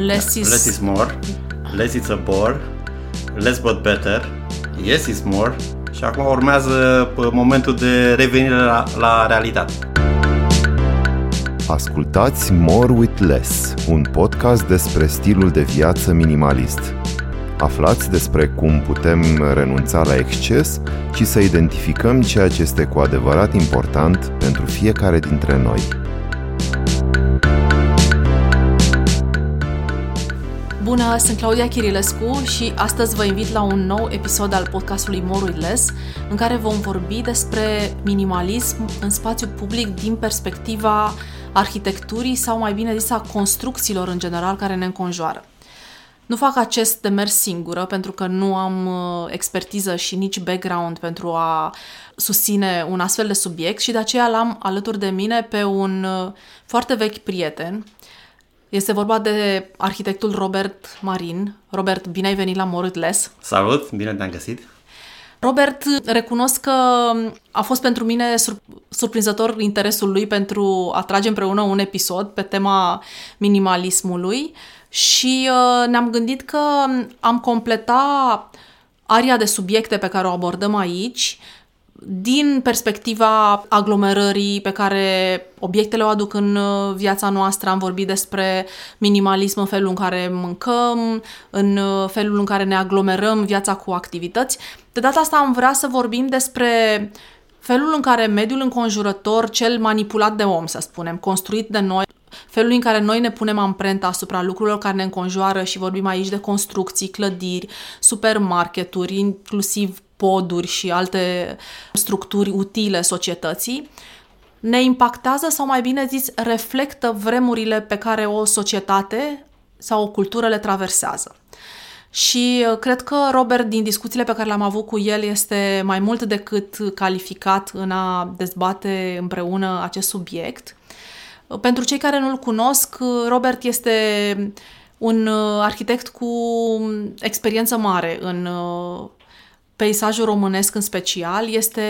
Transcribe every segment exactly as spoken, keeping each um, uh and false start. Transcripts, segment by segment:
Less is, less is more, less is a bore, less but better, yes is more. Și acum urmează momentul de revenire la, la realitate. Ascultați More with Less, un podcast despre stilul de viață minimalist. Aflați despre cum putem renunța la exces și să identificăm ceea ce este cu adevărat important pentru fiecare dintre noi. Bună, sunt Claudia Chirilescu și astăzi vă invit la un nou episod al podcastului More with Less, în care vom vorbi despre minimalism în spațiu public din perspectiva arhitecturii sau, mai bine zis, a construcțiilor în general care ne înconjoară. Nu fac acest demers singură, pentru că nu am expertiză și nici background pentru a susține un astfel de subiect și de aceea l-am alături de mine pe un foarte vechi prieten. Este vorba de arhitectul Robert Marin. Robert, bine ai venit la More with Less! Salut! Bine te-am găsit! Robert, recunosc că a fost pentru mine surprinzător interesul lui pentru a trage împreună un episod pe tema minimalismului și ne-am gândit că am completa aria de subiecte pe care o abordăm aici din perspectiva aglomerării pe care obiectele o aduc în viața noastră. Am vorbit despre minimalism în felul în care mâncăm, în felul în care ne aglomerăm viața cu activități. De data asta am vrea să vorbim despre felul în care mediul înconjurător, cel manipulat de om, să spunem, construit de noi, felul în care noi ne punem amprenta asupra lucrurilor care ne înconjoară și vorbim aici de construcții, clădiri, supermarketuri, inclusiv poduri și alte structuri utile societății, ne impactează sau, mai bine zis, reflectă vremurile pe care o societate sau o cultură le traversează. Și cred că Robert, din discuțiile pe care le-am avut cu el, este mai mult decât calificat în a dezbate împreună acest subiect. Pentru cei care nu-l cunosc, Robert este un arhitect cu experiență mare în peisajul românesc în special. Este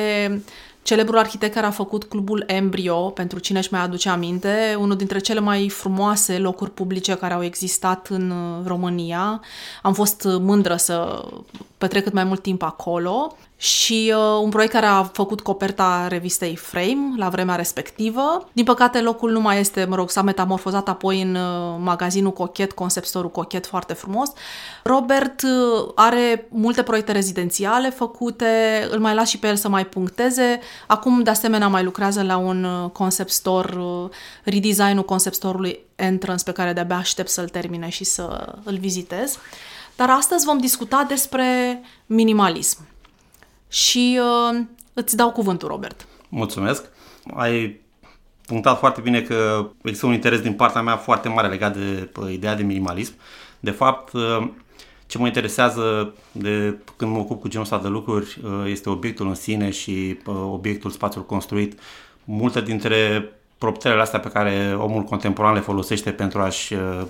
celebrul arhitect care a făcut clubul Embryo, pentru cine își mai aduce aminte, unul dintre cele mai frumoase locuri publice care au existat în România. Am fost mândră să petrec cât mai mult timp acolo și uh, un proiect care a făcut coperta revistei Frame la vremea respectivă. Din păcate, locul nu mai este, mă rog, s-a metamorfozat apoi în uh, magazinul Cochet, concept store-ul Cochet, foarte frumos. Robert uh, are multe proiecte rezidențiale făcute, îl mai las și pe el să mai puncteze. Acum, de asemenea, mai lucrează la un concept store, uh, redesign-ul concept store-ului Entrance, pe care de-abia aștept să-l termine și să îl vizitez. Dar astăzi vom discuta despre minimalism. Și uh, îți dau cuvântul, Robert. Mulțumesc. Ai punctat foarte bine că există un interes din partea mea foarte mare legat de ideea de minimalism. De fapt, uh, ce mă interesează de când mă ocup cu genul ăsta de lucruri uh, este obiectul în sine și uh, obiectul, spațiul construit. Multe dintre propterele astea pe care omul contemporan le folosește pentru a-și uh,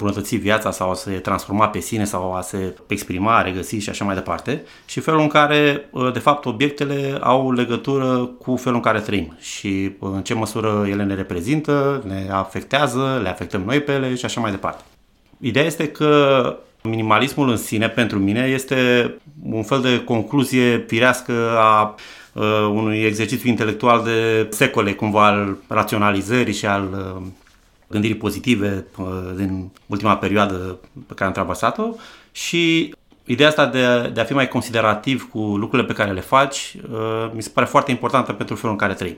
îmbunătăți viața sau a se transforma pe sine sau a se exprima, a regăsi și așa mai departe, și felul în care, de fapt, obiectele au legătură cu felul în care trăim și în ce măsură ele ne reprezintă, ne afectează, le afectăm noi pe ele și așa mai departe. Ideea este că minimalismul în sine, pentru mine, este un fel de concluzie firească a unui exercițiu intelectual de secole, cumva, al raționalizării și al gândiri pozitive din ultima perioadă pe care am traversat-o, și ideea asta de a, de a fi mai considerativ cu lucrurile pe care le faci mi se pare foarte importantă pentru felul în care trăim.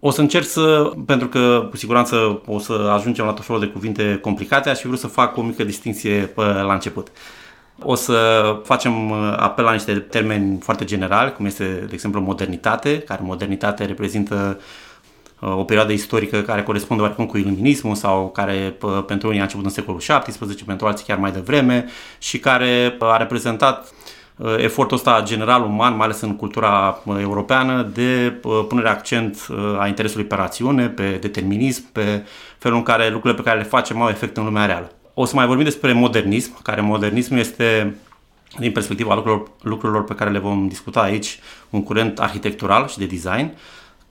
O să încerc să, pentru că cu siguranță o să ajungem la tot felul de cuvinte complicate, și vreau să fac o mică distinție la început. O să facem apel la niște termeni foarte generali, cum este, de exemplu, modernitate, care modernitate reprezintă o perioadă istorică care corespunde oarecum cu iluminismul sau care pentru unii a început în secolul șaptesprezece, pentru alții chiar mai devreme, și care a reprezentat efortul ăsta general uman, mai ales în cultura europeană, de punerea accent a interesului pe rațiune, pe determinism, pe felul în care lucrurile pe care le facem au efect în lumea reală. O să mai vorbim despre modernism, care modernismul este, din perspectiva lucrurilor, lucrurilor pe care le vom discuta aici, un curent arhitectural și de design,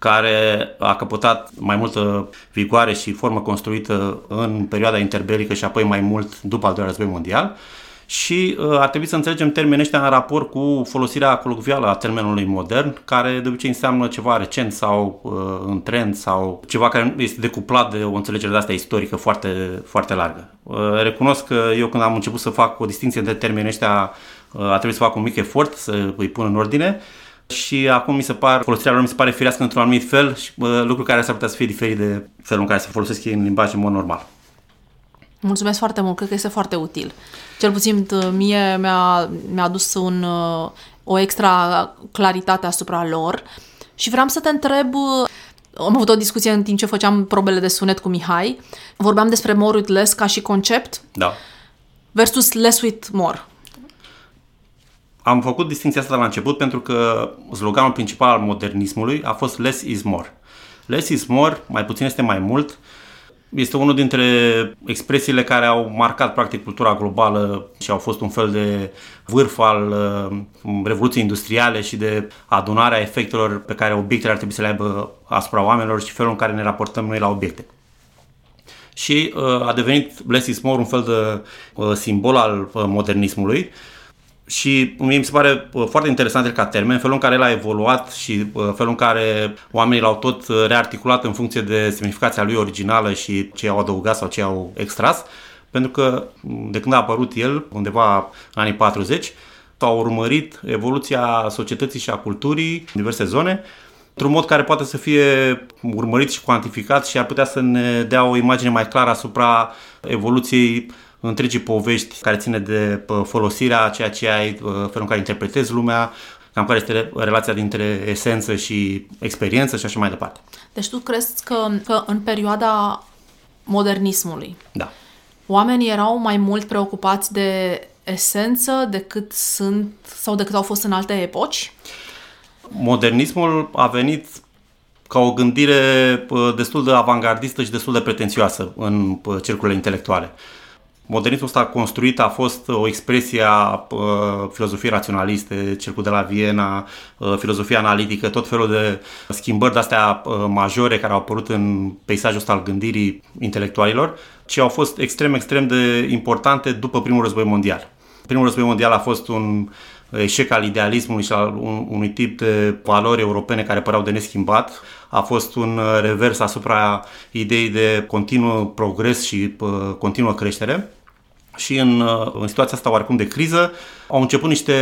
care a căpătat mai multă vigoare și formă construită în perioada interbelică și apoi mai mult după al doilea război mondial. Și ar trebui să înțelegem termenii ăștia în raport cu folosirea colocvială a termenului modern, care de obicei înseamnă ceva recent sau uh, în trend sau ceva care este decuplat de o înțelegere de asta istorică foarte, foarte largă. Uh, recunosc că eu când am început să fac o distinție între termenii ăștia uh, a trebuit să fac un mic efort să îi pun în ordine și acum mi se par, folosirea lor mi se pare firească într-un anumit fel și uh, lucruri care s-ar putea să fie diferit de felul în care se folosesc ei în limbaj în mod normal. Mulțumesc foarte mult, cred că este foarte util. Cel puțin mie mi-a, mi-a adus un, o extra claritate asupra lor și vreau să te întreb, am avut o discuție în timp ce făceam probele de sunet cu Mihai, vorbeam despre more with less ca și concept, da, versus less with more. Am făcut distinția asta la început pentru că sloganul principal al modernismului a fost less is more. Less is more, mai puțin este mai mult, este unul dintre expresiile care au marcat practic cultura globală și au fost un fel de vârf al revoluției industriale și de adunarea efectelor pe care obiectele ar trebui să le aibă asupra oamenilor și felul în care ne raportăm noi la obiecte. Și a devenit less is more un fel de simbol al modernismului și mie mi se pare foarte interesant ca termen, felul în care el a evoluat și felul în care oamenii l-au tot rearticulat în funcție de semnificația lui originală și ce au adăugat sau ce au extras, pentru că de când a apărut el, undeva în anii patruzeci, au urmărit evoluția societății și a culturii în diverse zone, într-un mod care poate să fie urmărit și cuantificat și ar putea să ne dea o imagine mai clară asupra evoluției întregii povești care ține de folosirea, ceea ce ai, felul în care interpretezi lumea, cam care este relația dintre esență și experiență și așa mai departe. Deci tu crezi că, că în perioada modernismului, da, oamenii erau mai mult preocupați de esență decât sunt sau decât au fost în alte epoci? Modernismul a venit ca o gândire destul de avangardistă și destul de pretențioasă în cercurile intelectuale. Modernismul ăsta construit a fost o expresie a uh, filozofiei raționaliste, cercul de la Viena, uh, filozofia analitică, tot felul de schimbări de-astea uh, majore care au apărut în peisajul ăsta al gândirii intelectualilor, ci au fost extrem, extrem de importante după Primul Război Mondial. Primul Război Mondial a fost un eșec al idealismului și al unui tip de valori europene care păreau de neschimbat. A fost un revers asupra ideii de continuă progres și continuă creștere. Și în, în situația asta oarecum de criză au început niște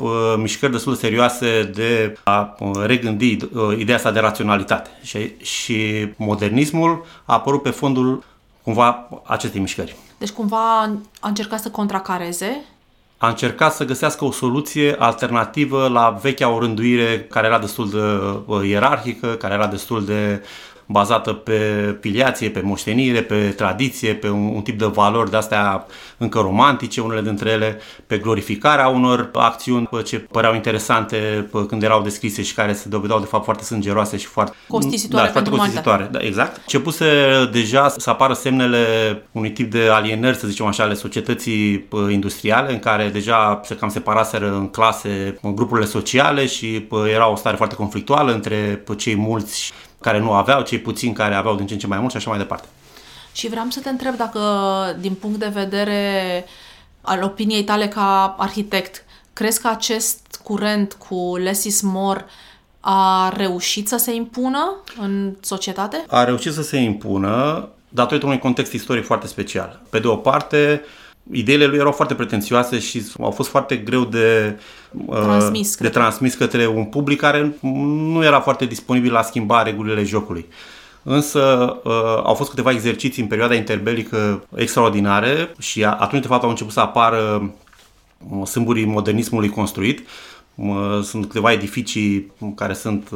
uh, mișcări destul de serioase de a regândi uh, ideea asta de raționalitate. Și, și modernismul a apărut pe fondul cumva acestei mișcări. Deci cumva a încercat să contracareze? A încercat să găsească o soluție alternativă la vechea orânduire care era destul de ierarhică, care era destul de bazată pe filiație, pe moștenire, pe tradiție, pe un, un tip de valori de-astea încă romantice, unele dintre ele, pe glorificarea unor acțiuni ce păreau interesante când erau descrise și care se dovedeau de fapt foarte sângeroase și foarte costisitoare, da, foarte costisitoare. Da, exact. Începuse deja să apară semnele unui tip de alienări, să zicem așa, ale societății industriale, în care deja se cam separaseră în clase, în grupurile sociale și era o stare foarte conflictuală între cei mulți care nu aveau, cei puțini care aveau din ce în ce mai mult și așa mai departe. Și vreau să te întreb dacă, din punct de vedere al opiniei tale ca arhitect, crezi că acest curent cu less is more a reușit să se impună în societate? A reușit să se impună datorită unui context istoric foarte special. Pe de o parte, ideile lui erau foarte pretențioase și au fost foarte greu de transmis, de transmis către un public care nu era foarte disponibil la schimba regulile jocului. Însă au fost câteva exerciții în perioada interbelică extraordinare și atunci de fapt au început să apară sâmburii modernismului construit. Sunt câteva edificii care sunt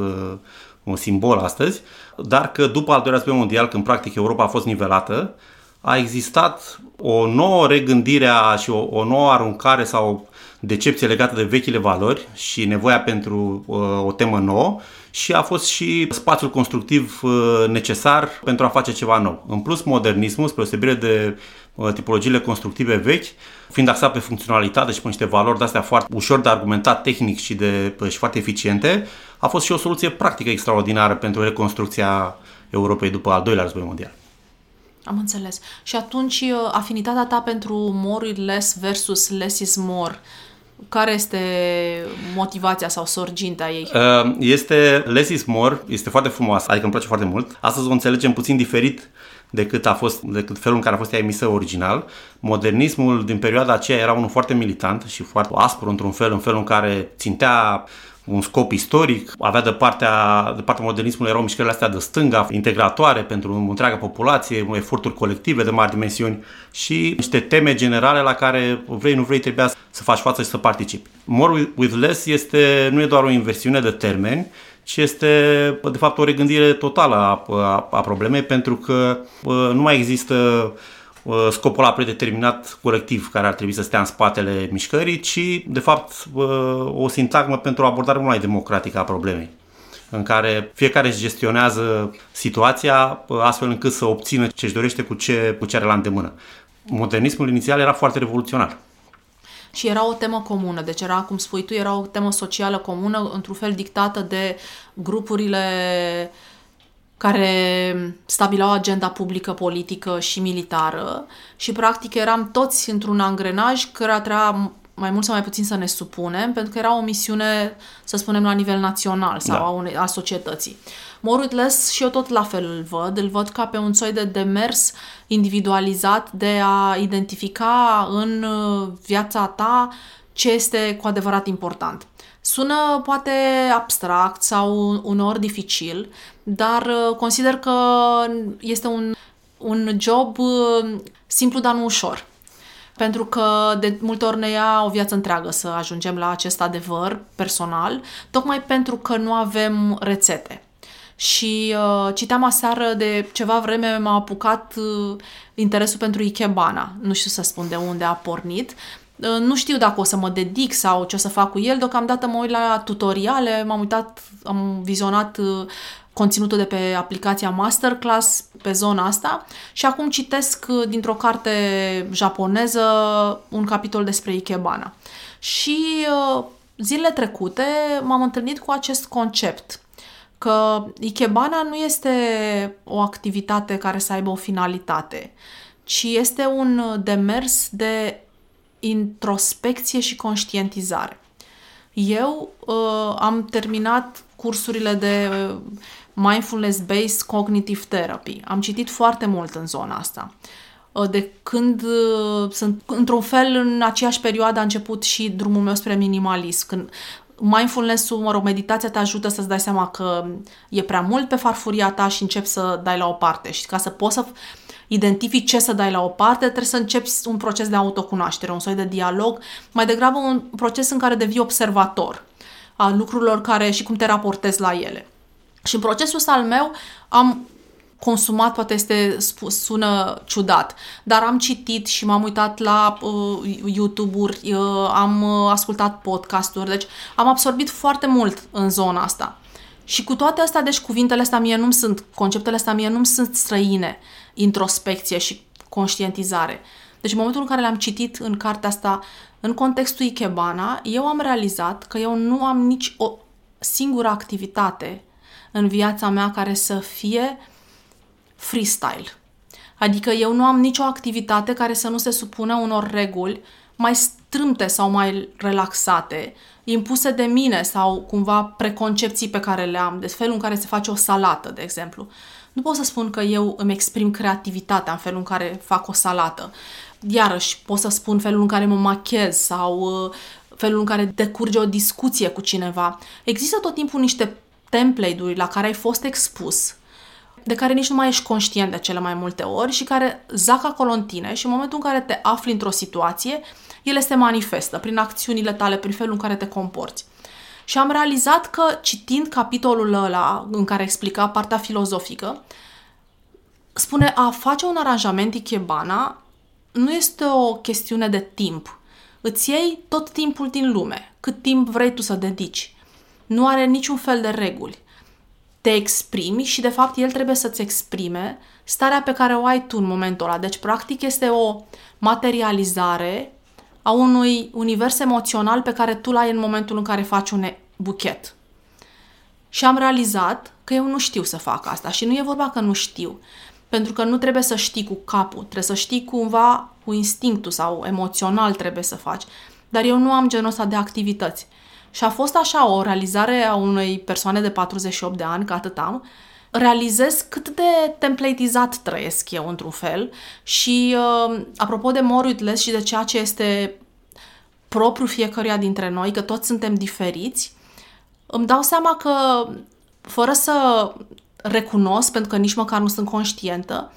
un simbol astăzi, dar că după al doilea război mondial, când practic Europa a fost nivelată, a existat o nouă regândire și o, o nouă aruncare sau decepție legată de vechile valori și nevoia pentru uh, o temă nouă și a fost și spațiul constructiv uh, necesar pentru a face ceva nou. În plus, modernismul, spre deosebire de uh, tipologiile constructive vechi, fiind axat pe funcționalitate și pe niște valori de-astea foarte ușor de argumentat tehnic și, de, și foarte eficiente, a fost și o soluție practică extraordinară pentru reconstrucția Europei după al doilea război mondial. Am înțeles. Și atunci afinitatea ta pentru more less versus less is more, care este motivația sau sorginta ei? Este less is more, este foarte frumoasă, adică îmi place foarte mult. Astăzi o înțelegem puțin diferit decât a fost, decât felul în care a fost ea emisă original. Modernismul din perioada aceea era unul foarte militant și foarte aspru într-un fel, în felul în care țintea un scop istoric, avea de partea, de partea modernismului, erau mișcările astea de stânga, integratoare pentru întreaga populație, eforturi colective de mari dimensiuni și niște teme generale la care vrei, nu vrei, trebuia să faci față și să participi. More with less este, nu e doar o inversiune de termeni, ci este, de fapt, o regândire totală a, a, a problemei, pentru că nu mai există scopul ăla predeterminat colectiv care ar trebui să stea în spatele mișcării, ci, de fapt, o sintagmă pentru o abordare mult mai democratică a problemei, în care fiecare își gestionează situația astfel încât să obțină ce își dorește cu ce, cu ce are la îndemână. Modernismul inițial era foarte revoluționar. Și era o temă comună, deci era, cum spui tu, era o temă socială comună, într-un fel dictată de grupurile care stabilau agenda publică, politică și militară și, practic, eram toți într-un angrenaj care trebuia mai mult sau mai puțin să ne supunem, pentru că era o misiune, să spunem, la nivel național sau da. a, unei, a societății. More with less și eu tot la fel îl văd, îl văd ca pe un soi de demers individualizat de a identifica în viața ta ce este cu adevărat important. Sună poate abstract sau uneori dificil, dar consider că este un, un job simplu, dar nu ușor. Pentru că de multe ori ne ia o viață întreagă să ajungem la acest adevăr personal, tocmai pentru că nu avem rețete. Și uh, citeam aseară, de ceva vreme m-a apucat uh, interesul pentru Ikebana. Nu știu să spun de unde a pornit. Nu știu dacă o să mă dedic sau ce o să fac cu el, deocamdată mă uit la tutoriale, m-am uitat, am vizionat conținutul de pe aplicația Masterclass pe zona asta și acum citesc dintr-o carte japoneză un capitol despre Ikebana. Și zilele trecute m-am întâlnit cu acest concept, că Ikebana nu este o activitate care să aibă o finalitate, ci este un demers de introspecție și conștientizare. Eu uh, am terminat cursurile de uh, mindfulness-based cognitive therapy. Am citit foarte mult în zona asta. Uh, de când uh, sunt, într-un fel, în aceeași perioadă a început și drumul meu spre minimalism. Când mindfulness-ul, mă rog, meditația te ajută să-ți dai seama că e prea mult pe farfuria ta și începi să dai la o parte. Și ca să poți să identifici ce să dai la o parte, trebuie să începi un proces de autocunoaștere, un soi de dialog, mai degrabă un proces în care devii observator a lucrurilor care și cum te raportezi la ele. Și în procesul ăsta al meu am consumat, poate este, sună ciudat, dar am citit și m-am uitat la uh, YouTube-uri, uh, am ascultat podcast-uri, deci am absorbit foarte mult în zona asta. Și cu toate astea, deci cuvintele astea mie nu-mi sunt, conceptele astea mie nu-mi sunt străine, introspecție și conștientizare. Deci în momentul în care le-am citit în cartea asta, în contextul Ikebana, eu am realizat că eu nu am nici o singură activitate în viața mea care să fie freestyle. Adică eu nu am nicio activitate care să nu se supună unor reguli mai strâmte sau mai relaxate, impuse de mine sau cumva preconcepții pe care le am, de felul în care se face o salată, de exemplu. Nu pot să spun că eu îmi exprim creativitatea în felul în care fac o salată. Iarăși, pot să spun felul în care mă machez sau felul în care decurge o discuție cu cineva. Există tot timpul niște template-uri la care ai fost expus, de care nici nu mai ești conștient de cele mai multe ori și care zac acolo în tine și în momentul în care te afli într-o situație, ele se manifestă prin acțiunile tale, prin felul în care te comporți. Și am realizat că, citind capitolul ăla în care explica partea filozofică, spune, a face un aranjament Ikebana nu este o chestiune de timp. Îți iei tot timpul din lume, cât timp vrei tu să dedici. Nu are niciun fel de reguli. Te exprimi și, de fapt, el trebuie să-ți exprime starea pe care o ai tu în momentul ăla. Deci, practic, este o materializare a unui univers emoțional pe care tu l-ai în momentul în care faci un buchet. Și am realizat că eu nu știu să fac asta. Și nu e vorba că nu știu. Pentru că nu trebuie să știi cu capul. Trebuie să știi cumva cu instinctul sau emoțional trebuie să faci. Dar eu nu am genul ăsta de activități. Și a fost așa o realizare a unei persoane de patruzeci și opt de ani, că atât am, realizez cât de templatizat trăiesc eu într-un fel și uh, apropo de more with less și de ceea ce este propriu fiecăruia dintre noi, că toți suntem diferiți, îmi dau seama că fără să recunosc, pentru că nici măcar nu sunt conștientă,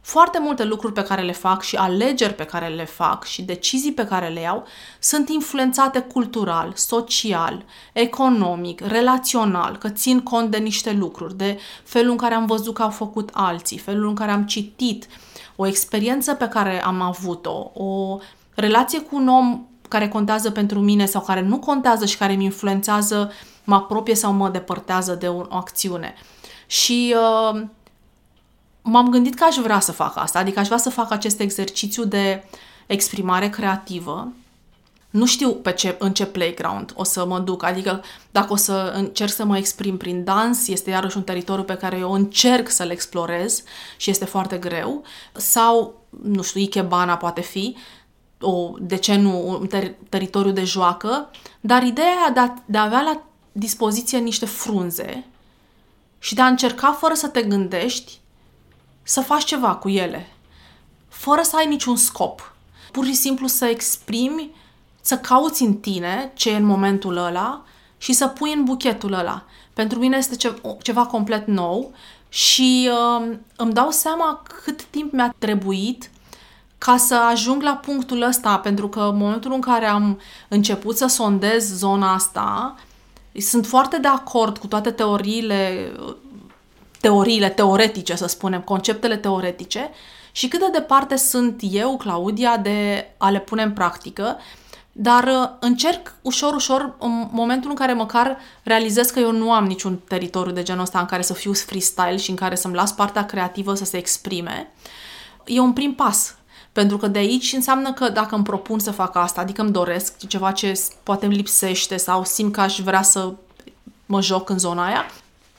foarte multe lucruri pe care le fac și alegeri pe care le fac și decizii pe care le iau sunt influențate cultural, social, economic, relațional, că țin cont de niște lucruri, de felul în care am văzut că au făcut alții, felul în care am citit, o experiență pe care am avut-o, o relație cu un om care contează pentru mine sau care nu contează și care îmi influențează, mă apropie sau mă depărtează de o acțiune. Și uh, m-am gândit că aș vrea să fac asta, adică aș vrea să fac acest exercițiu de exprimare creativă. Nu știu pe ce, în ce playground o să mă duc, adică dacă o să încerc să mă exprim prin dans, este iarăși un teritoriu pe care eu încerc să-l explorez și este foarte greu, sau, nu știu, Ikebana poate fi, o, de ce nu, un ter- teritoriu de joacă, dar ideea de a, de a avea la dispoziție niște frunze și de a încerca fără să te gândești să faci ceva cu ele, fără să ai niciun scop. Pur și simplu să exprimi, să cauți în tine ce e în momentul ăla și să pui în buchetul ăla. Pentru mine este ce, ceva complet nou și uh, îmi dau seama cât timp mi-a trebuit ca să ajung la punctul ăsta, pentru că în momentul în care am început să sondez zona asta, sunt foarte de acord cu toate teoriile teoriile teoretice, să spunem, conceptele teoretice și cât de departe sunt eu, Claudia, de a le pune în practică, dar încerc ușor, ușor, în momentul în care măcar realizez că eu nu am niciun teritoriu de genul ăsta în care să fiu freestyle și în care să-mi las partea creativă să se exprime, e un prim pas. Pentru că de aici înseamnă că dacă îmi propun să fac asta, adică îmi doresc ceva ce poate îmi lipsește sau simt că aș vrea să mă joc în zona aia,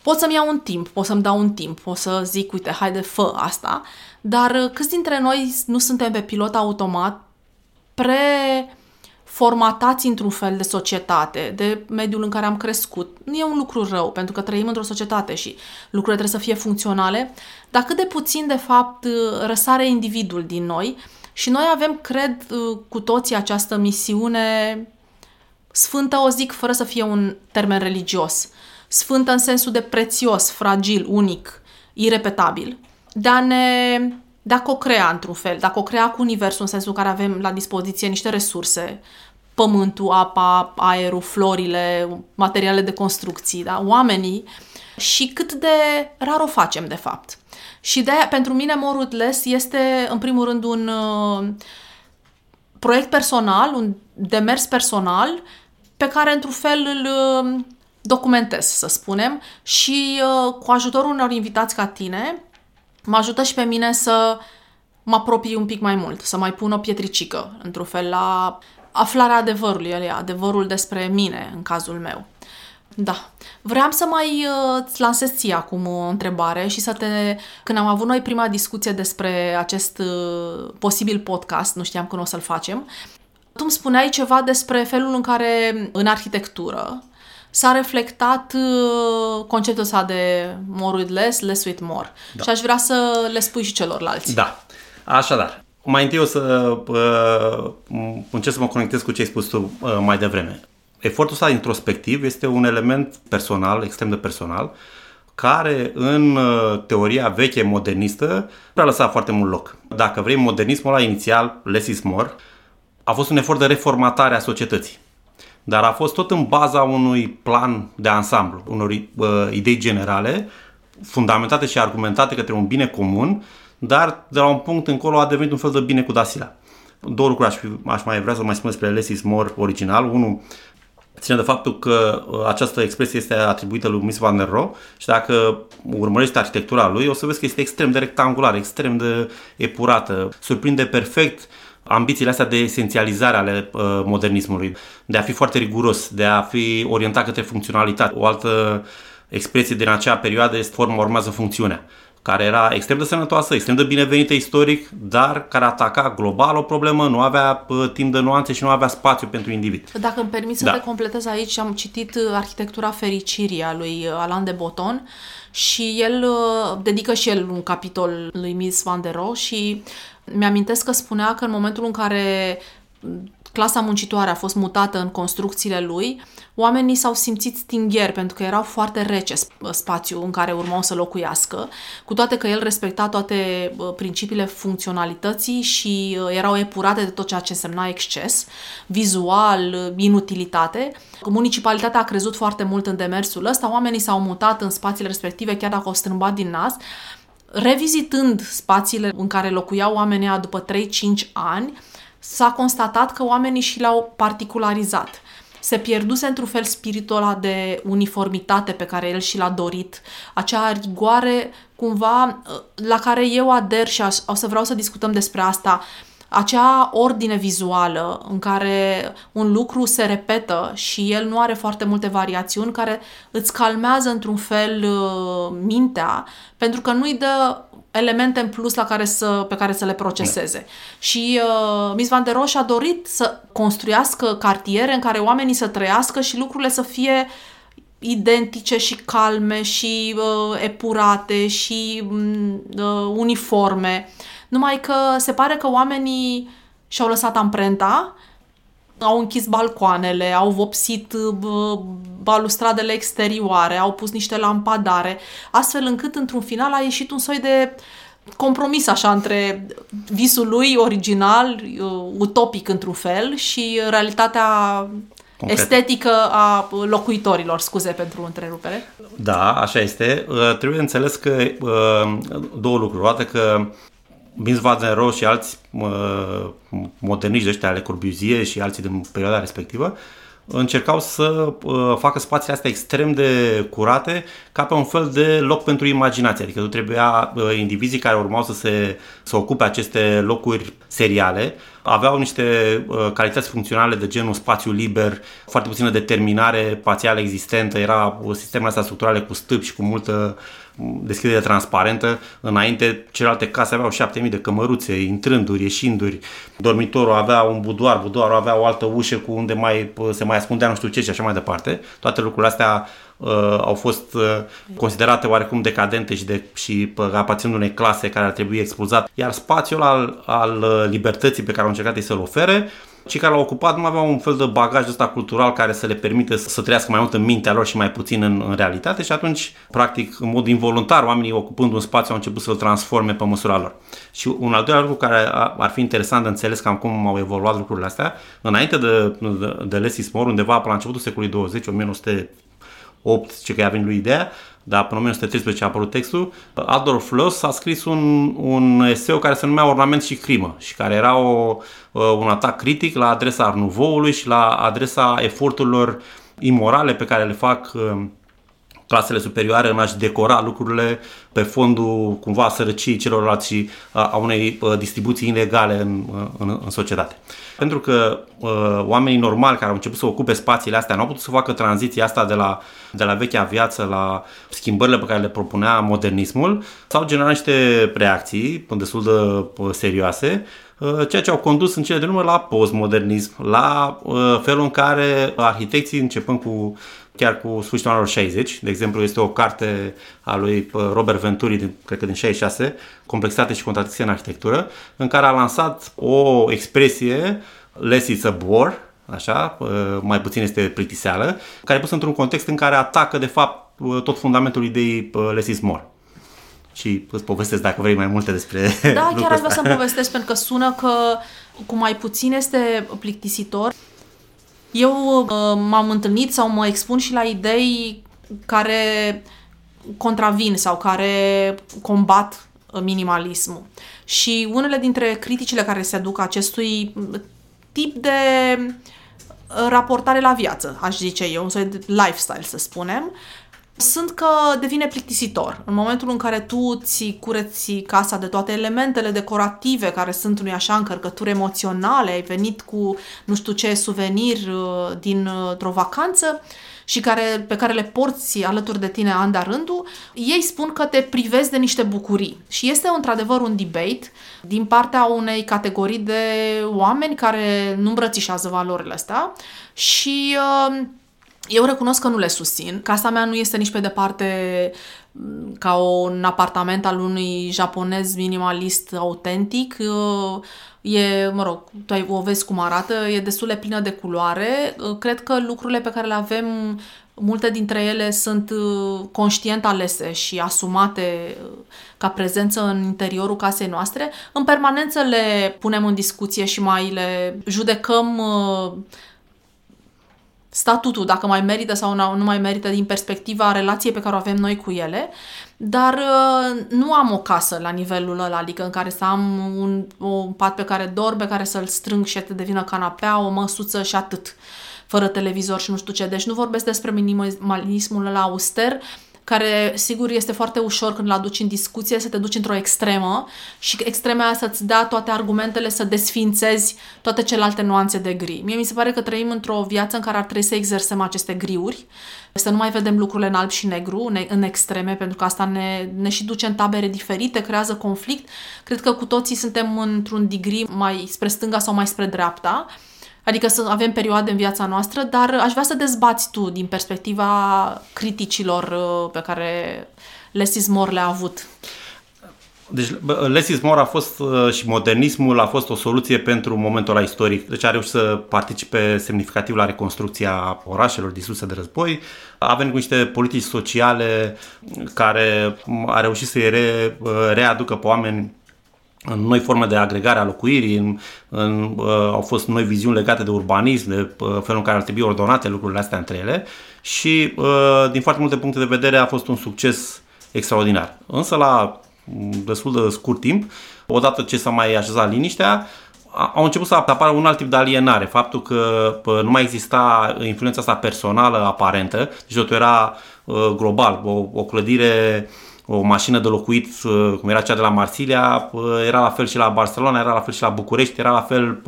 pot să-mi iau un timp, pot să-mi dau un timp, pot să zic, uite, haide, fă asta, dar câți dintre noi nu suntem pe pilot automat, preformatați într-un fel de societate, de mediul în care am crescut. Nu e un lucru rău, pentru că trăim într-o societate și lucrurile trebuie să fie funcționale, dar cât de puțin, de fapt, răsare individul din noi și noi avem, cred, cu toții această misiune sfântă, o zic, fără să fie un termen religios, sfântă în sensul de prețios, fragil, unic, irepetabil, de a ne, de a co-crea într-un fel, de a co-crea cu universul în sensul în care avem la dispoziție niște resurse, pământul, apa, aerul, florile, materiale de construcții, da? Oamenii și cât de rar o facem de fapt. Și de aia, pentru mine More with Less este în primul rând un uh, proiect personal, un demers personal pe care într-un fel îl uh, documentez, să spunem, și uh, cu ajutorul unor invitați ca tine mă ajută și pe mine să mă apropii un pic mai mult, să mai pun o pietricică, într-un fel, la aflarea adevărului, alea, adevărul despre mine, în cazul meu. Da. Vreau să mai îți uh, lansez ție acum o întrebare și să te... Când am avut noi prima discuție despre acest uh, posibil podcast, nu știam când o să-l facem, tu îmi spuneai ceva despre felul în care, în arhitectură, s-a reflectat conceptul ăsta de more with less, less with more. Da. Și aș vrea să le spui și celorlalți. Da. Așadar, mai întâi o să uh, încerc să mă conectez cu ce ai spus tu uh, mai devreme. Efortul ăsta introspectiv este un element personal, extrem de personal, care în uh, teoria veche modernistă nu a lăsat foarte mult loc. Dacă vrei, modernismul ăla inițial, less is more, a fost un efort de reformatare a societății. Dar a fost tot în baza unui plan de ansamblu, unor uh, idei generale, fundamentate și argumentate către un bine comun, dar de la un punct încolo a devenit un fel de bine cu dasila. Două lucruri aș, aș mai vrea să mai spun despre less is more original. Unul ține de faptul că această expresie este atribuită lui Mies van der Rohe și dacă urmărești arhitectura lui, o să vezi că este extrem de rectangulară, extrem de epurată, surprinde perfect ambițiile astea de esențializare ale uh, modernismului, de a fi foarte riguros, de a fi orientat către funcționalitate. O altă expresie din acea perioadă este forma urmează funcțiunea, care era extrem de sănătoasă, extrem de binevenită istoric, dar care ataca global o problemă, nu avea timp de nuanțe și nu avea spațiu pentru individ. Dacă îmi permiți da. să te completez aici, am citit Arhitectura fericirii a lui Alain de Botton și el dedică și el un capitol lui Mies van der Rohe și mi-amintesc că spunea că în momentul în care clasa muncitoare a fost mutată în construcțiile lui, oamenii s-au simțit stingheri pentru că erau foarte rece spațiul în care urmau să locuiască, cu toate că el respecta toate principiile funcționalității și erau epurate de tot ceea ce însemna exces, vizual, inutilitate. Municipalitatea a crezut foarte mult în demersul ăsta, oamenii s-au mutat în spațiile respective chiar dacă au strâmbat din nas, revizitând spațiile în care locuiau oamenii după trei-cinci ani, s-a constatat că oamenii și le-au particularizat. Se pierduse într-un fel spiritul ăla de uniformitate pe care el și l-a dorit, acea rigoare cumva la care eu ader și o să vreau să discutăm despre asta, acea ordine vizuală în care un lucru se repetă și el nu are foarte multe variațiuni, care îți calmează într-un fel mintea, pentru că nu-i dă elemente în plus la care să, pe care să le proceseze. Da. Și uh, Mies van der Rohe a dorit să construiască cartiere în care oamenii să trăiască și lucrurile să fie identice și calme și uh, epurate și uh, uniforme. Numai că se pare că oamenii și-au lăsat amprenta, au închis balcoanele, au vopsit uh, balustradele exterioare, au pus niște lampadare, astfel încât într-un final a ieșit un soi de compromis așa între visul lui original, uh, utopic într-un fel, și realitatea concret. Estetică a locuitorilor, scuze pentru întrerupere. Da, așa este. Uh, trebuie înțeles că uh, două lucruri. O dată că Mies van der Rohe și alți uh, moderniști de ăștia ale Corbusier și alții din perioada respectivă încercau să uh, facă spațiile astea extrem de curate ca pe un fel de loc pentru imaginație. Adică tu trebuia uh, indivizii care urmau să se să ocupe aceste locuri seriale aveau niște uh, calități funcționale de genul spațiu liber, foarte puțină determinare spațială existentă, era sistemele astea structurale cu stâlpi și cu multă deschidere transparentă. Înainte, celelalte case aveau șapte mii de cămăruțe, intrânduri, ieșinduri, dormitorul avea un budoar, budoarul avea o altă ușă cu unde mai, se mai ascundea nu știu ce și așa mai departe. Toate lucrurile astea uh, au fost uh, considerate oarecum decadente și, de, și uh, aparținând unei clase care ar trebui expulzat. Iar spațiul al, al libertății pe care au încercat ei să-l ofere, cei care l-au ocupat nu aveau un fel de bagaj ăsta cultural care să le permită să trăiască mai mult în mintea lor și mai puțin în, în realitate și atunci, practic, în mod involuntar, oamenii ocupând un spațiu au început să-l transforme pe măsura lor. Și un al doilea lucru care ar fi interesant de înțeles cam cum au evoluat lucrurile astea, înainte de, de, de Leslie Moore, undeva la începutul secolului douăzeci, o mie nouă sute opt, ce că i-a venit lui ideea, dar până în o mie nouă sute treisprezece a apărut textul, Adolf Loos a scris un, un eseu care se numea Ornament și crimă și care era o, un atac critic la adresa Art Nouveau-ului și la adresa eforturilor imorale pe care le fac clasele superioare în a-și decora lucrurile pe fondul cumva sărăciei celorlalți și a unei distribuții inegale în, în, în societate. Pentru că oamenii normali care au început să ocupe spațiile astea nu au putut să facă tranziția asta de la, de la vechea viață la schimbările pe care le propunea modernismul, s-au generat niște reacții destul de serioase, ceea ce au condus în cele din urmă la postmodernism, la felul în care arhitecții, începând cu chiar cu sfârșitul anilor șaizeci, de exemplu, este o carte a lui Robert Venturi, din, cred că din șaizeci și șase, Complexitate și contradicție în arhitectură, în care a lansat o expresie, less is a bore, așa, mai puțin este plictiseală, care e pus într-un context în care atacă, de fapt, tot fundamentul ideii less is more. Și îți povestesc dacă vrei mai multe despre... Da, chiar aș vrea să-mi povestesc, pentru că sună că cu mai puțin este plictisitor. Eu uh, m-am întâlnit sau mă expun și la idei care contravin sau care combat minimalismul. Și unele dintre criticile care se aduc acestui tip de raportare la viață, aș zice eu, un soi de lifestyle, să spunem, sunt că devine plictisitor. În momentul în care tu ți curăți casa de toate elementele decorative care sunt, nu-i așa, încărcături emoționale, ai venit cu nu știu ce suvenir dintr-o vacanță și care, pe care le porți alături de tine an de-a rândul, ei spun că te privezi de niște bucurii. Și este într-adevăr un debate din partea unei categorii de oameni care nu îmbrățișează valorile astea și... Uh, Eu recunosc că nu le susțin. Casa mea nu este nici pe departe ca un apartament al unui japonez minimalist autentic. E, mă rog, tu o vezi cum arată, e destul de plină de culoare. Cred că lucrurile pe care le avem, multe dintre ele sunt conștient alese și asumate ca prezență în interiorul casei noastre. În permanență le punem în discuție și mai le judecăm statutul, dacă mai merită sau nu mai merită din perspectiva relației pe care o avem noi cu ele, dar nu am o casă la nivelul ăla, adică în care să am un, un pat pe care dorm, pe care să-l strâng și să devină canapea, o măsuță și atât, fără televizor și nu știu ce. Deci nu vorbesc despre minimalismul ăla auster, care, sigur, este foarte ușor când l-aduci în discuție să te duci într-o extremă și extremea să-ți dea toate argumentele, să desfințezi toate celelalte nuanțe de gri. Mie mi se pare că trăim într-o viață în care ar trebui să exersăm aceste griuri, să nu mai vedem lucrurile în alb și negru, în extreme, pentru că asta ne, ne și duce în tabere diferite, creează conflict. Cred că cu toții suntem într-un degree mai spre stânga sau mai spre dreapta, adică să avem perioade în viața noastră, dar aș vrea să dezbați tu din perspectiva criticilor pe care Les is More le-a avut. Deci Les is More a fost și modernismul a fost o soluție pentru momentul ăla istoric. Deci a reușit să participe semnificativ la reconstrucția orașelor distruse de război. A venit cu niște politici sociale care a reușit să-i re, readucă pe oameni în noi forme de agregare a locuirii, în, în, uh, au fost noi viziuni legate de urbanism, de uh, felul în care ar trebui ordonate lucrurile astea între ele și uh, din foarte multe puncte de vedere a fost un succes extraordinar. Însă la destul de scurt timp, odată ce s-a mai așezat liniștea, au început să apară un alt tip de alienare, faptul că nu mai exista influența asta personală aparentă, deci totul era uh, global, o, o clădire... O mașină de locuit, cum era cea de la Marsilia, era la fel și la Barcelona, era la fel și la București, era la fel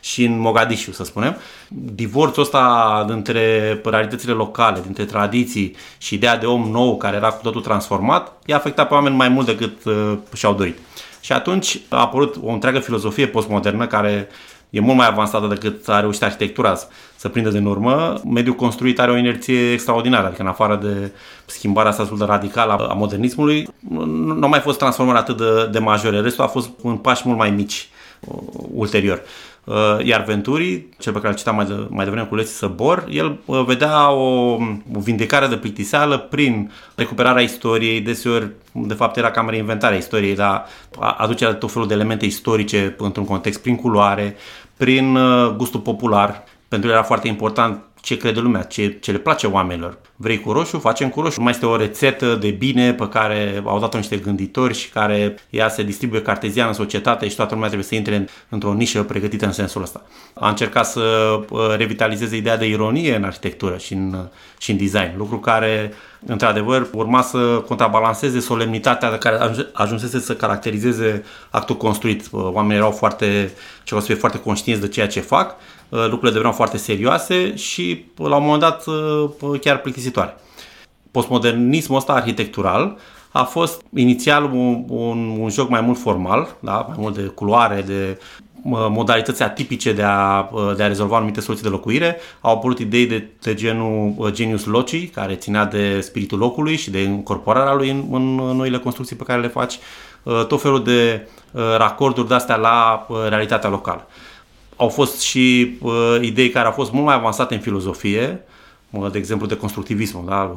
și în Mogadishu, să spunem. Divorțul ăsta dintre realitățile locale, dintre tradiții și ideea de om nou care era cu totul transformat, i-a afectat pe oameni mai mult decât și-au dorit. Și atunci a apărut o întreagă filozofie postmodernă care e mult mai avansată decât a reușit arhitectura să prindă din urmă. Mediul construit are o inerție extraordinară, adică în afară de schimbarea asta absolut radicală a modernismului, nu a mai fost transformarea atât de, de majore. Restul a fost în pași mult mai mici uh, ulterior. Uh, iar Venturi, cel pe care îl citam mai, de, mai devreme cu Leslie Sabor, el uh, vedea o, o vindecare de plictiseală prin recuperarea istoriei, deseori, de fapt, era cam reinventarea istoriei, dar aducerea de tot felul de elemente istorice într-un context, prin culoare, prin uh, gustul popular. Pentru el era foarte important ce crede lumea, ce, ce le place oamenilor. Vrei cu roșu? Facem cu roșu. Mai este o rețetă de bine pe care au dat-o niște gânditori și care ea se distribuie cartezian în societate și toată lumea trebuie să intre într-o nișă pregătită în sensul ăsta. A încercat să revitalizeze ideea de ironie în arhitectură și în, și în design, lucru care, într-adevăr, urma să contrabalanceze solemnitatea de care ajunsese să caracterizeze actul construit. Oamenii erau foarte, ce să fie, foarte conștienți de ceea ce fac, lucrurile deveneau foarte serioase și, la un moment dat, chiar plictisitoare. Postmodernismul ăsta arhitectural a fost inițial un, un, un joc mai mult formal, da? Mai mult de culoare, de modalități atipice de a, de a rezolva anumite soluții de locuire. Au apărut idei de, de genul genius loci, care ținea de spiritul locului și de incorporarea lui în, în noile construcții pe care le faci, tot felul de racorduri de-astea la realitatea locală. Au fost și uh, idei care au fost mult mai avansate în filozofie, de exemplu de constructivism, da,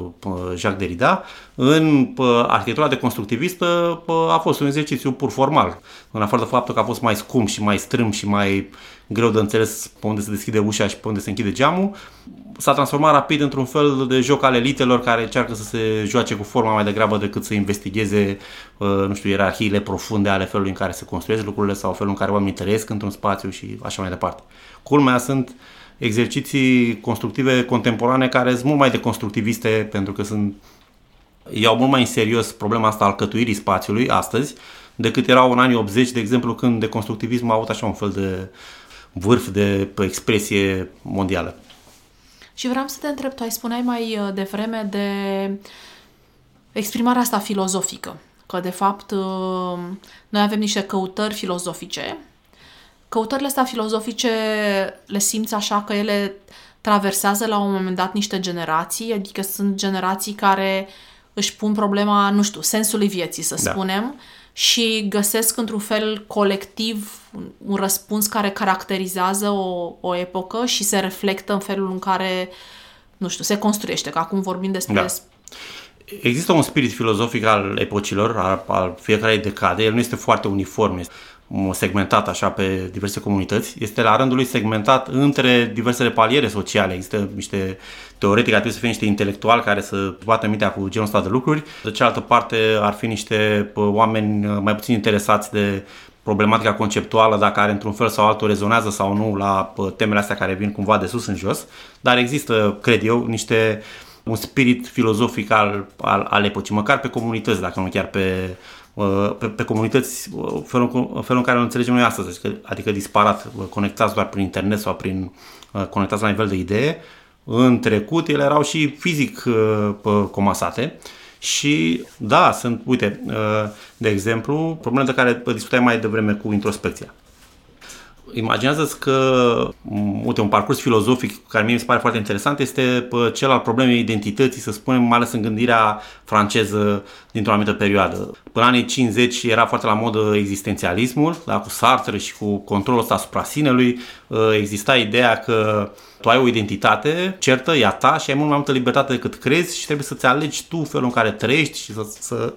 Jacques Derrida. În uh, arhitectura de constructivistă uh, a fost un exercițiu pur formal, în afară de faptul că a fost mai scump și mai strâm și mai greu de înțeles pe unde se deschide ușa și pe unde se închide geamul, s-a transformat rapid într-un fel de joc al elitelor care încearcă să se joace cu forma mai degrabă decât să investigheze, nu știu, ierarhiile profunde ale felului în care se construiesc lucrurile sau felul în care oamenii trăiesc într-un spațiu și așa mai departe. Culmea, sunt exerciții constructive contemporane care sunt mult mai deconstructiviste pentru că sunt iau mult mai în serios problema asta a alcătuirii spațiului astăzi decât erau în anii optzeci, de exemplu, când deconstructivismul a avut așa un fel de vârf de expresie mondială. Și vreau să te întreb, tu ai spuneai mai devreme de exprimarea asta filozofică, că de fapt noi avem niște căutări filozofice. Căutările astea filozofice le simți așa că ele traversează la un moment dat niște generații, adică sunt generații care își pun problema, nu știu, sensului vieții, să spunem, da. Și găsesc într-un fel colectiv un răspuns care caracterizează o, o epocă și se reflectă în felul în care, nu știu, se construiește, că acum vorbim despre... Da. Există un spirit filozofic al epocilor, al, al fiecarei decade, el nu este foarte uniform, este segmentat așa pe diverse comunități, este la rândul lui segmentat între diversele paliere sociale. Există niște teoretici, ar trebui să fie niște intelectuali care să bată mintea cu genul ăsta de lucruri. De cealaltă parte ar fi niște oameni mai puțin interesați de problematica conceptuală, dacă are într-un fel sau altul rezonează sau nu la temele astea care vin cumva de sus în jos, dar există, cred eu, niște un spirit filozofic al, al, al epocii, măcar pe comunități, dacă nu chiar pe Pe, pe comunități, felul, felul în care o înțelegem noi astăzi, adică, adică disparat, conectați doar prin internet sau prin conectați la nivel de idee. În trecut ele erau și fizic comasate și da, sunt, uite, de exemplu, problemele de care discutai mai devreme cu introspecția. Imaginează-ți că, uite, un parcurs filozofic care mie mi se pare foarte interesant este cel al problemei identității, să spunem, mai ales în gândirea franceză dintr-o anumită perioadă. Până anii cincizeci era foarte la modă existențialismul, da, cu Sartre și cu controlul ăsta asupra sinelui. Exista ideea că tu ai o identitate certă, e a ta și ai mult mai multă libertate decât crezi și trebuie să-ți alegi tu felul în care trăiești și să... să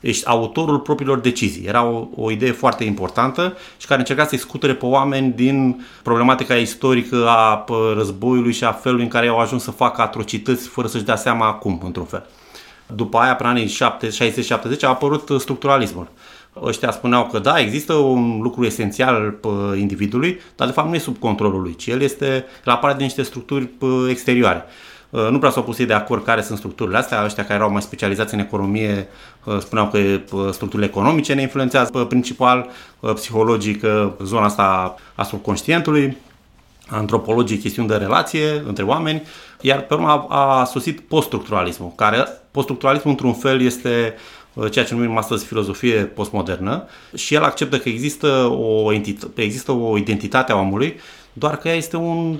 ești autorul propriilor decizii. Era o, o idee foarte importantă și care încerca să-i scuture pe oameni din problematica istorică a războiului și a felului în care au ajuns să facă atrocități fără să-și dea seama acum, într-un fel. După aia, până anii șaizeci șaptezeci, a apărut structuralismul. Ăștia spuneau că da, există un lucru esențial individului, dar de fapt nu e sub controlul lui, ci el, este, el apare din niște structuri exterioare. Nu prea s-au pus ei de acord care sunt structurile astea, ăștia care erau mai specializați în economie spuneau că structurile economice ne influențează principal, psihologic zona asta a subconștientului, antropologic chestiuni de relație între oameni, iar pe urmă a, a sosit poststructuralismul, care poststructuralismul într-un fel este ceea ce numim astăzi filozofie postmodernă și el acceptă că există o, entit- există o identitate a omului, doar că ea este un,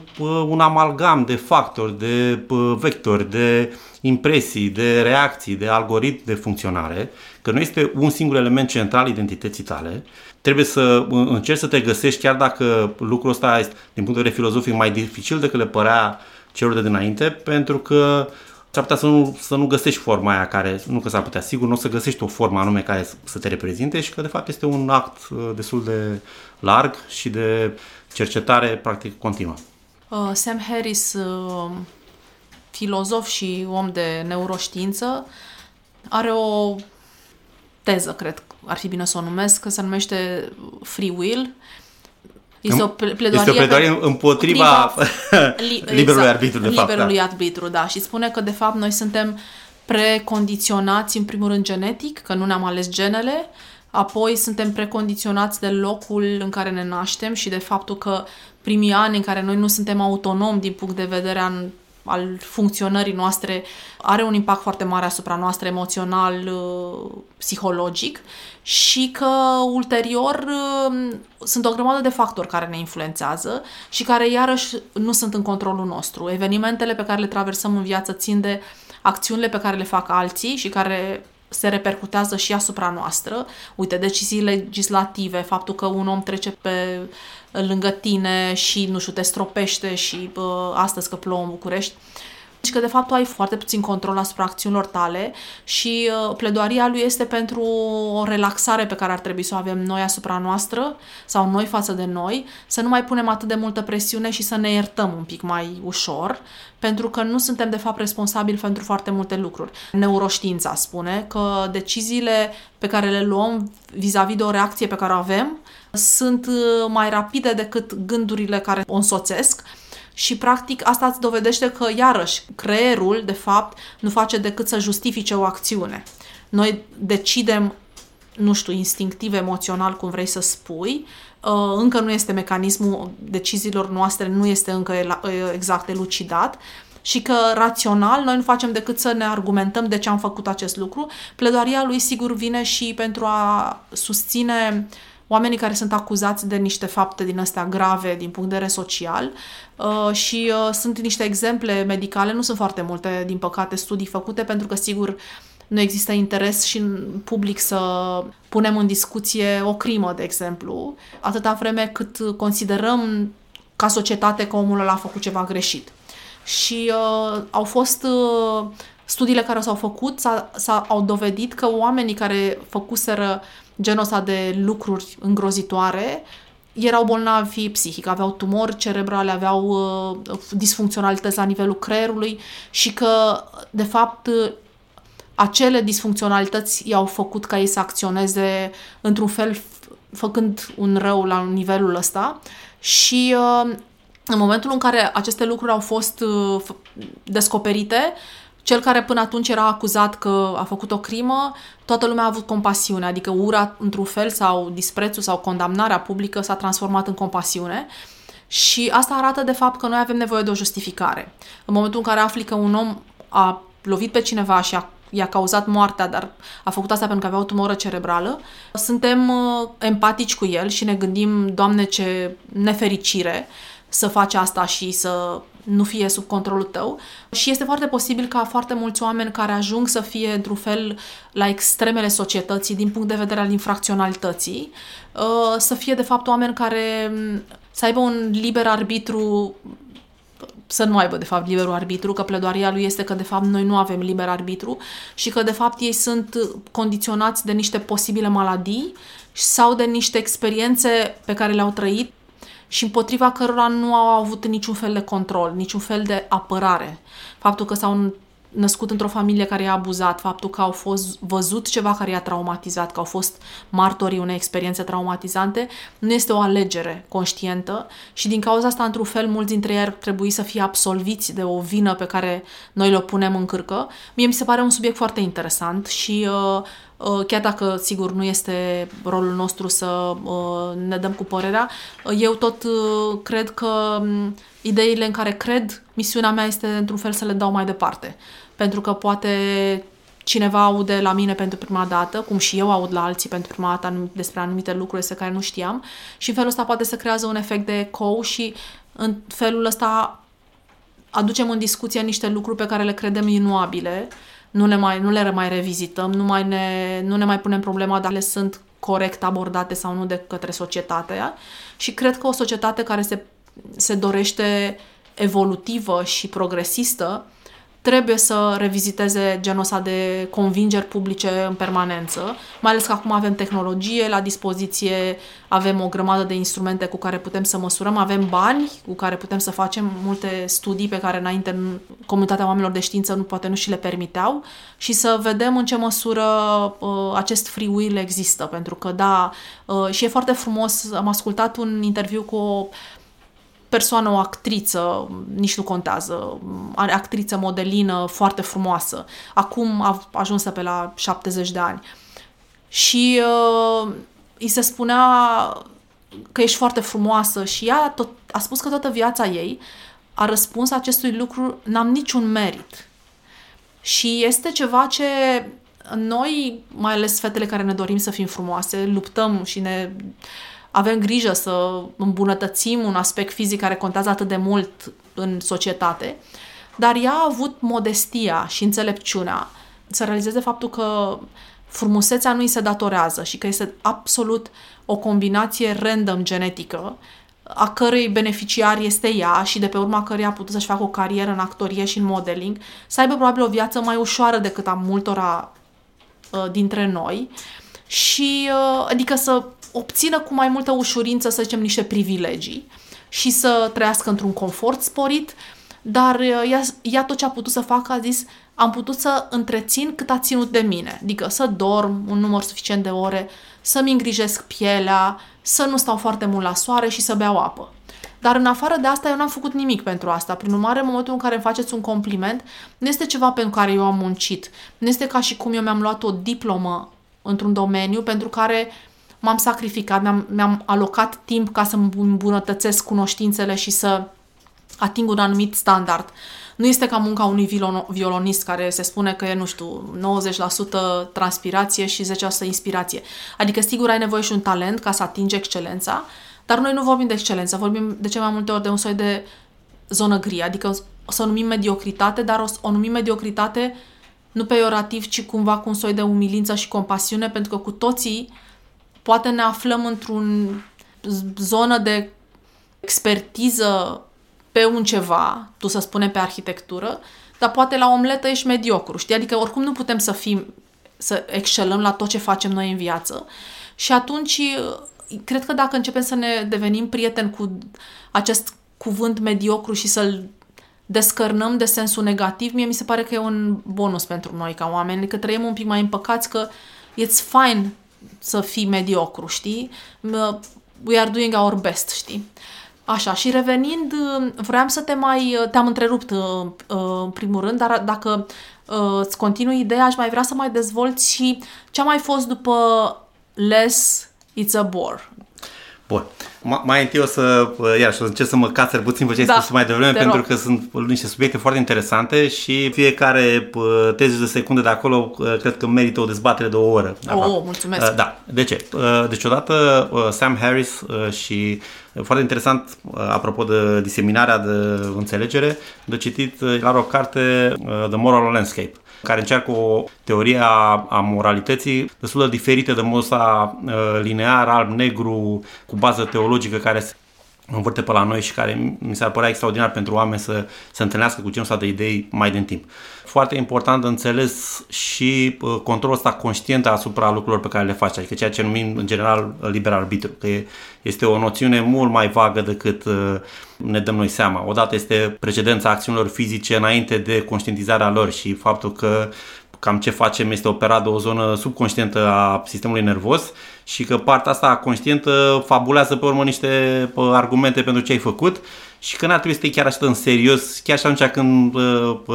un amalgam de factori, de vectori, de impresii, de reacții, de algoritm de funcționare, că nu este un singur element central identității tale. Trebuie să încerci să te găsești, chiar dacă lucrul ăsta este, din punct de vedere filozofic, mai dificil decât le părea celor de dinainte, pentru că s-ar putea să nu, să nu găsești forma aia care, nu că s-ar putea, sigur, nu o să găsești o formă anume care să te reprezinte și că, de fapt, este un act destul de larg și de cercetare, practic, continuă. Uh, Sam Harris, uh, filozof și om de neuroștiință, are o teză, cred, ar fi bine să o numesc, că se numește Free Will. Este o pledoarie, este o pledoarie pe... împotriva li... liberului arbitru, de fapt. Liberului da. arbitru, da. Și spune că, de fapt, noi suntem precondiționați, în primul rând, genetic, că nu ne-am ales genele, apoi suntem precondiționați de locul în care ne naștem și de faptul că primii ani în care noi nu suntem autonomi din punct de vedere an, al funcționării noastre are un impact foarte mare asupra noastră emoțional, psihologic și că ulterior sunt o grămadă de factori care ne influențează și care iarăși nu sunt în controlul nostru. Evenimentele pe care le traversăm în viață țin de acțiunile pe care le fac alții și care se repercutează și asupra noastră. Uite, decizii legislative, faptul că un om trece pe lângă tine și, nu știu, te stropește și bă, astăzi că plouă în București. Deci că, de fapt, tu ai foarte puțin control asupra acțiunilor tale și uh, pledoaria lui este pentru o relaxare pe care ar trebui să o avem noi asupra noastră sau noi față de noi, să nu mai punem atât de multă presiune și să ne iertăm un pic mai ușor, pentru că nu suntem, de fapt, responsabili pentru foarte multe lucruri. Neuroștiința spune că deciziile pe care le luăm vis-a-vis de o reacție pe care o avem sunt mai rapide decât gândurile care o însoțesc. și practic asta îți dovedește că, iarăși, creierul, de fapt, nu face decât să justifice o acțiune. Noi decidem, nu știu, instinctiv, emoțional, cum vrei să spui, încă nu este mecanismul deciziilor noastre, nu este încă exact elucidat, și că rațional noi nu facem decât să ne argumentăm de ce am făcut acest lucru. Pledoaria lui sigur vine și pentru a susține oamenii care sunt acuzați de niște fapte din astea grave din punct de vedere social uh, și uh, sunt niște exemple medicale, nu sunt foarte multe, din păcate, studii făcute, pentru că sigur nu există interes și în public să punem în discuție o crimă, de exemplu, atâta vreme cât considerăm ca societate că omul ăla a făcut ceva greșit. Și uh, au fost uh, studiile care s-au făcut, s-a, s-a, au dovedit că oamenii care făcuseră genul ăsta de lucruri îngrozitoare erau bolnavi psihic, aveau tumori cerebrale, aveau uh, disfuncționalități la nivelul creierului și că, de fapt, uh, acele disfuncționalități i-au făcut ca ei să acționeze într-un fel, f- făcând un rău la nivelul ăsta și... Uh, În momentul în care aceste lucruri au fost uh, descoperite, cel care până atunci era acuzat că a făcut o crimă, toată lumea a avut compasiune, adică ura, într-un fel, sau disprețul sau condamnarea publică s-a transformat în compasiune. Și asta arată, de fapt, că noi avem nevoie de o justificare. În momentul în care afli că un om a lovit pe cineva și a, i-a cauzat moartea, dar a făcut asta pentru că avea o tumoră cerebrală, suntem uh, empatici cu el și ne gândim, Doamne, ce nefericire să faci asta și să nu fie sub controlul tău. Și este foarte posibil ca foarte mulți oameni care ajung să fie, într-un fel, la extremele societății, din punct de vedere al infracționalității, să fie, de fapt, oameni care să aibă un liber arbitru, să nu aibă, de fapt, liberul arbitru, că pledoaria lui este că, de fapt, noi nu avem liber arbitru și că, de fapt, ei sunt condiționați de niște posibile maladii sau de niște experiențe pe care le-au trăit și împotriva cărora nu au avut niciun fel de control, niciun fel de apărare. Faptul că s-au născut într-o familie care i-a abuzat, faptul că au fost văzut ceva care i-a traumatizat, că au fost martorii unei experiențe traumatizante, nu este o alegere conștientă și din cauza asta, într-un fel, mulți dintre ei ar trebui să fie absolviți de o vină pe care noi le punem în cârcă. Mie mi se pare un subiect foarte interesant și... Uh, chiar dacă, sigur, nu este rolul nostru să ne dăm cu părerea, eu tot cred că ideile în care cred, misiunea mea este, într-un fel, să le dau mai departe. Pentru că poate cineva aude la mine pentru prima dată, cum și eu aud la alții pentru prima dată despre anumite lucruri despre care nu știam, și în felul ăsta poate să creează un efect de ecou și în felul ăsta aducem în discuție niște lucruri pe care le credem inuabile. Nu le mai, nu le mai revizităm, nu, mai ne, nu ne mai punem problema dacă le sunt corect abordate sau nu de către societatea. Și cred că o societate care se, se dorește evolutivă și progresistă trebuie să reviziteze genul ăsta de convingeri publice în permanență, mai ales că acum avem tehnologie la dispoziție, avem o grămadă de instrumente cu care putem să măsurăm, avem bani cu care putem să facem multe studii pe care înainte comunitatea oamenilor de știință nu, poate nu și le permiteau, și să vedem în ce măsură uh, acest free will există, pentru că da, uh, și e foarte frumos, am ascultat un interviu cu o persoană, o actriță, nici nu contează, actriță modelină foarte frumoasă. Acum a ajuns pe la șaptezeci de ani. Și uh, îi se spunea că ești foarte frumoasă și ea tot, a spus că toată viața ei a răspuns acestui lucru, n-am niciun merit. Și este ceva ce noi, mai ales fetele care ne dorim să fim frumoase, luptăm și ne... avem grijă să îmbunătățim un aspect fizic care contează atât de mult în societate, dar ea a avut modestia și înțelepciunea să realizeze faptul că frumusețea nu îi se datorează și că este absolut o combinație random genetică a cărei beneficiar este ea și de pe urma căreia a putut să-și facă o carieră în actorie și în modeling, să aibă probabil o viață mai ușoară decât a multora dintre noi și adică să obțină cu mai multă ușurință, să zicem, niște privilegii și să trăiască într-un confort sporit, dar ea, ea tot ce a putut să facă, a zis, am putut să întrețin cât a ținut de mine, adică să dorm un număr suficient de ore, să-mi îngrijesc pielea, să nu stau foarte mult la soare și să beau apă. Dar în afară de asta, eu n-am făcut nimic pentru asta. Prin urmare, în momentul în care îmi faceți un compliment, nu este ceva pentru care eu am muncit. Nu este ca și cum eu mi-am luat o diplomă într-un domeniu pentru care m-am sacrificat, mi-am, mi-am alocat timp ca să îmbunătățesc cunoștințele și să ating un anumit standard. Nu este ca munca unui violonist care se spune că e, nu știu, nouăzeci la sută transpirație și zece la sută inspirație. Adică, sigur, ai nevoie și un talent ca să atingi excelența, dar noi nu vorbim de excelență, vorbim de ce mai multe ori de un soi de zonă gri, adică o să o numim mediocritate, dar o, o numim mediocritate nu peiorativ, ci cumva cu un soi de umilință și compasiune, pentru că cu toții poate ne aflăm într-un zonă de expertiză pe un ceva, tu să spunem pe arhitectură, dar poate la omletă ești mediocru, știi? Adică oricum nu putem să fim, să excelăm la tot ce facem noi în viață. Și atunci, cred că dacă începem să ne devenim prieteni cu acest cuvânt mediocru și să-l descărnăm de sensul negativ, mie mi se pare că e un bonus pentru noi ca oameni, că trăim un pic mai împăcați, că it's fine să fii mediocru, știi? We are doing our best, știi? Așa, și revenind, vreau să te mai... Te-am întrerupt în primul rând, dar dacă îți continui ideea, aș mai vrea să mai dezvolți și ce-a mai fost după less it's a bore. Bun. Mai întâi o să, iar, o să încerc să mă cațăr puțin pe ce ai da, spus mai devreme, pentru rog. Că sunt niște subiecte foarte interesante și fiecare treizeci de secunde de acolo cred că merită o dezbatere de o oră. Oh, mulțumesc! Da. De ce? Deci odată Sam Harris și foarte interesant, apropo de diseminarea de înțelegere, de citit la o carte The Moral Landscape, care încearcă o teorie a, a moralității destul de diferită de modul ăsta linear, alb-negru, cu bază teologică care se învârte pe la noi și care mi s-ar părea extraordinar pentru oameni să se întâlnească cu genul ăsta de idei mai din timp. Foarte important de înțeles și controlul ăsta conștient asupra lucrurilor pe care le faci, adică ceea ce numim în general liber arbitru, că este o noțiune mult mai vagă decât ne dăm noi seama. Odată este precedența acțiunilor fizice înainte de conștientizarea lor și faptul că cam ce facem este operat de o zonă subconștientă a sistemului nervos și că partea asta conștientă fabulează pe urmă niște argumente pentru ce ai făcut și că n-ar trebui să te chiar așa în serios, chiar și atunci când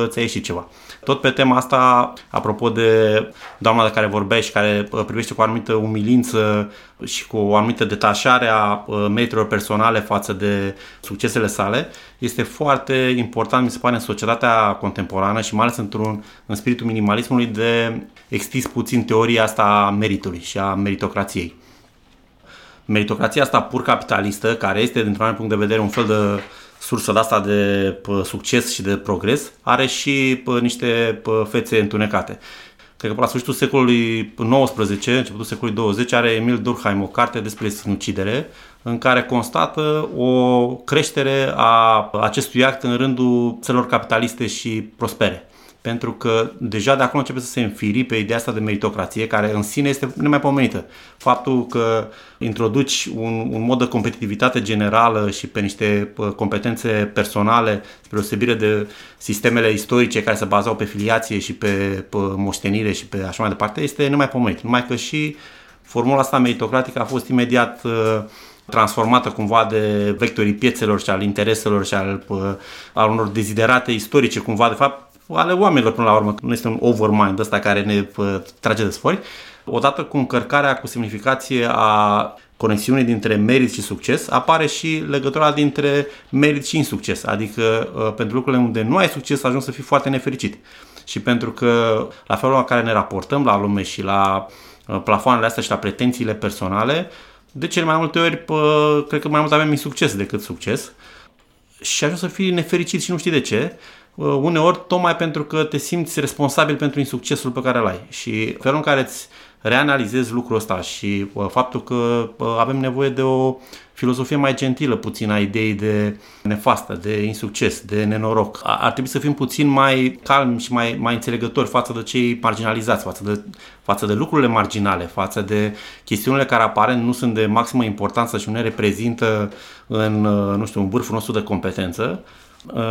ți-a ieșit ceva. Tot pe tema asta, apropo de doamna de care vorbeai și care privește cu o anumită umilință și cu o anumită detașare a meritelor personale față de succesele sale, este foarte important, mi se pare, în societatea contemporană și mai ales într-un, în spiritul minimalismului, de extins puțin teoria asta a meritului și a meritocrației. Meritocrația asta pur capitalistă, care este, dintr-un anumit punct de vedere, un fel de sursă de asta de succes și de progres, are și niște fețe întunecate. Cred că la sfârșitul secolului nouăsprezece, începutul secolului douăzeci, are Emil Durkheim o carte despre sinucidere în care constată o creștere a acestui act în rândul țărilor capitaliste și prospere. Pentru că deja de acum începe să se înfiri pe ideea asta de meritocrație, care în sine este nemaipomenită. Faptul că introduci un, un mod de competitivitate generală și pe niște competențe personale, spre deosebire de sistemele istorice care se bazau pe filiație și pe, pe moștenire și pe așa mai departe, este nemaipomenit. Numai că și formula asta meritocratică a fost imediat transformată cumva de vectorii piețelor și al intereselor și al, al unor deziderate istorice, cumva de fapt, ale oamenilor până la urmă, nu este un overmind ăsta care ne trage de sfori, odată cu încărcarea cu semnificație a conexiunii dintre merit și succes, apare și legătura dintre merit și insucces, adică pentru lucrurile unde nu ai succes ajungi să fii foarte nefericit. Și pentru că la felul în care ne raportăm la lume și la plafoanele astea și la pretențiile personale, de cele mai multe ori cred că mai mult avem insucces decât succes și ajungi să fii nefericit și nu știi de ce, uneori tocmai pentru că te simți responsabil pentru insuccesul pe care îl ai și felul în care îți reanalizezi lucrul ăsta și faptul că avem nevoie de o filozofie mai gentilă puțin a ideii de nefastă, de insucces, de nenoroc. Ar trebui să fim puțin mai calmi și mai, mai înțelegători față de cei marginalizați, față de, față de lucrurile marginale, față de chestiunile care aparent nu sunt de maximă importanță și nu ne reprezintă în, nu știu, în vârful nostru de competență.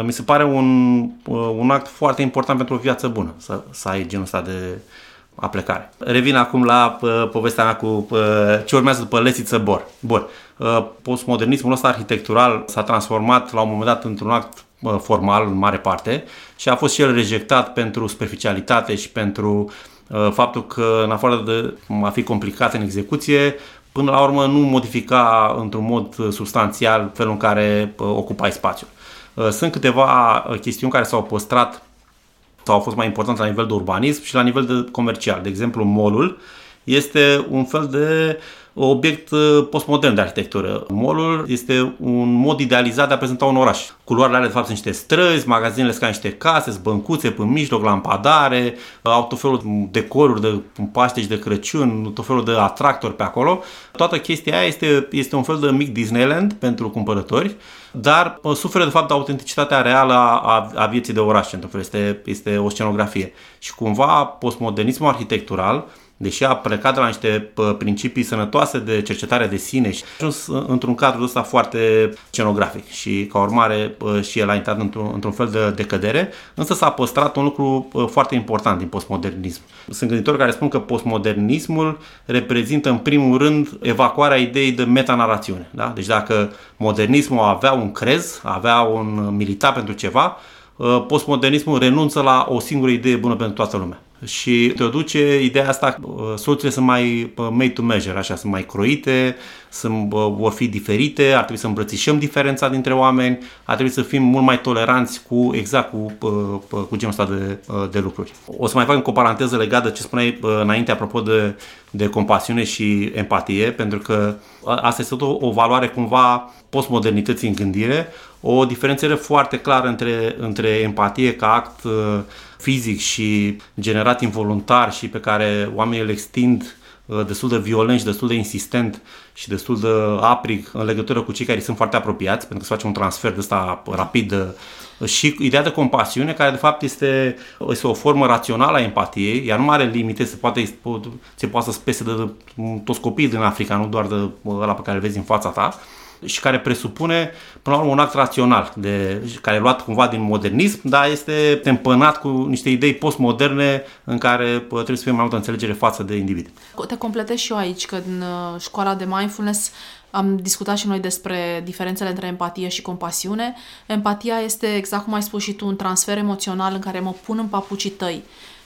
Mi se pare un, un act foarte important pentru o viață bună, să, să ai genul ăsta de aplecare. Revin acum la uh, povestea mea cu uh, ce urmează după Less It's a Bore. Bun. postmodernismul ăsta arhitectural s-a transformat la un moment dat într-un act formal în mare parte și a fost și el rejectat pentru superficialitate și pentru faptul că, în afară de a fi complicat în execuție, până la urmă nu modifica într-un mod substanțial felul în care ocupai spațiul. Sunt câteva chestiuni care s-au păstrat sau au fost mai importante la nivel de urbanism și la nivel de comercial. De exemplu, mall-ul este un fel de obiect postmodern de arhitectură. Mall-ul este un mod idealizat de a prezenta un oraș. Culoarele alea, de fapt, sunt niște străzi, magazinele sunt ca niște case, sunt băncuțe pe mijloc, lampadare, au tot felul de decoruri de Paște și de Crăciun, tot felul de atractori pe acolo. Toată chestia aia este, este un fel de mic Disneyland pentru cumpărători, dar suferă, de fapt, de autenticitatea reală a, a vieții de oraș. Este, este o scenografie. Și cumva postmodernismul arhitectural, deși a plecat de la niște principii sănătoase de cercetare de sine și a ajuns într-un cadru ăsta foarte scenografic și, ca urmare, și el a intrat într-un, într-un fel de decădere, însă s-a păstrat un lucru foarte important din postmodernism. Sunt gânditori care spun că postmodernismul reprezintă, în primul rând, evacuarea ideii de metanarațiune. Da? Deci dacă modernismul avea un crez, avea un militar pentru ceva, postmodernismul renunță la o singură idee bună pentru toată lumea. Și introduce ideea asta, soluțiile sunt mai made to measure, așa, sunt mai croite, sunt, vor fi diferite, ar trebui să îmbrățișăm diferența dintre oameni, ar trebui să fim mult mai toleranți cu, exact cu, cu genul ăsta de, de lucruri. O să mai fac încă o paranteză legată de ce spuneai înainte, apropo de, de compasiune și empatie, pentru că asta este tot o valoare cumva postmodernității în gândire, o diferențiere foarte clară între, între empatie ca act fizic și generat involuntar și pe care oamenii îl extind destul de violent și destul de insistent și destul de aprig în legătură cu cei care sunt foarte apropiați, pentru că se face un transfer de ăsta rapid, și ideea de compasiune, care de fapt este, este o formă rațională a empatiei, iar nu are limite, se poate, se poate să spese de toți copiii din Africa, nu doar de ăla pe care îl vezi în fața ta, și care presupune, până la urmă, un act rațional, de, care e luat cumva din modernism, dar este tempănat cu niște idei postmoderne în care trebuie să fie mai multă înțelegere față de individ. Te completez și eu aici, că în școala de mindfulness am discutat și noi despre diferențele între empatie și compasiune. Empatia este, exact cum ai spus și tu, un transfer emoțional în care mă pun în papucii tăi.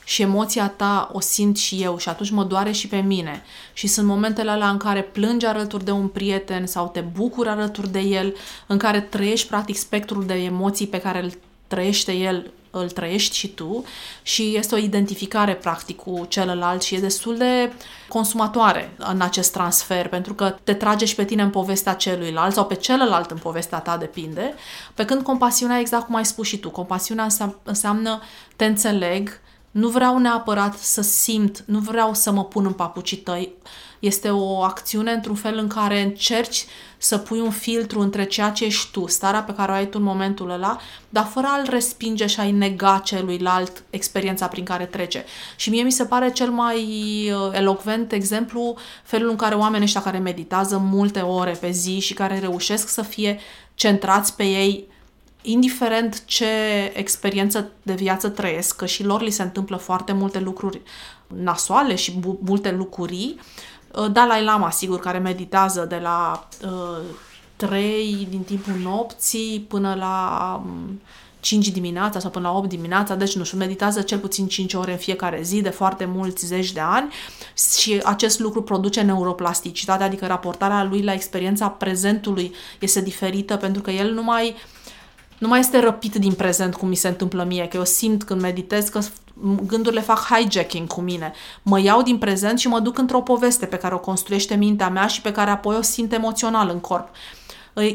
Și emoția ta o simt și eu și atunci mă doare și pe mine. Și sunt momentele alea în care plângi alături de un prieten sau te bucuri alături de el, în care trăiești practic spectrul de emoții pe care îl trăiește el, îl trăiești și tu, și este o identificare practic cu celălalt și e destul de consumatoare în acest transfer, pentru că te trage și pe tine în povestea celuilalt sau pe celălalt în povestea ta, depinde. Pe când compasiunea, exact cum ai spus și tu, compasiunea înseamnă te înțeleg, nu vreau neapărat să simt, nu vreau să mă pun în papucii tăi. Este o acțiune într-un fel în care încerci să pui un filtru între ceea ce ești tu, starea pe care o ai tu în momentul ăla, dar fără a-l respinge și a-i nega celuilalt experiența prin care trece. Și mie mi se pare cel mai elocvent exemplu felul în care oamenii ăștia care meditează multe ore pe zi și care reușesc să fie centrați pe ei, indiferent ce experiență de viață trăiesc, că și lor li se întâmplă foarte multe lucruri nasoale și bu- multe lucruri. Dalai Lama, sigur, care meditează de la trei din timpul nopții până la cinci dimineața sau până la opt dimineața, deci nu știu, meditează cel puțin cinci ore în fiecare zi de foarte mulți zeci de ani și acest lucru produce neuroplasticitate, adică raportarea lui la experiența prezentului este diferită pentru că el nu mai Nu mai este răpit din prezent, cum mi se întâmplă mie, că eu simt când meditez că gândurile fac hijacking cu mine. Mă iau din prezent și mă duc într-o poveste pe care o construiește mintea mea și pe care apoi o simt emoțional în corp.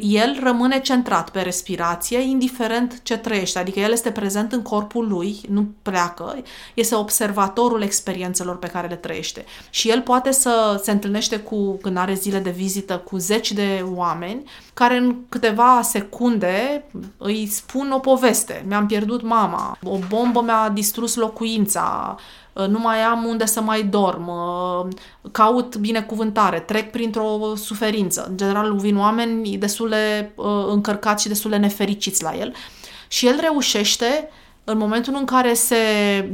El rămâne centrat pe respirație, indiferent ce trăiește, adică el este prezent în corpul lui, nu pleacă, este observatorul experiențelor pe care le trăiește. Și el poate să se întâlnește cu, când are zile de vizită, cu zeci de oameni care în câteva secunde îi spun o poveste. Mi-am pierdut mama, o bombă mi-a distrus locuința, nu mai am unde să mai dorm, caut binecuvântare, trec printr-o suferință. În general vin oameni destul de încărcați și destul de nefericiți la el. Și el reușește, în momentul în care se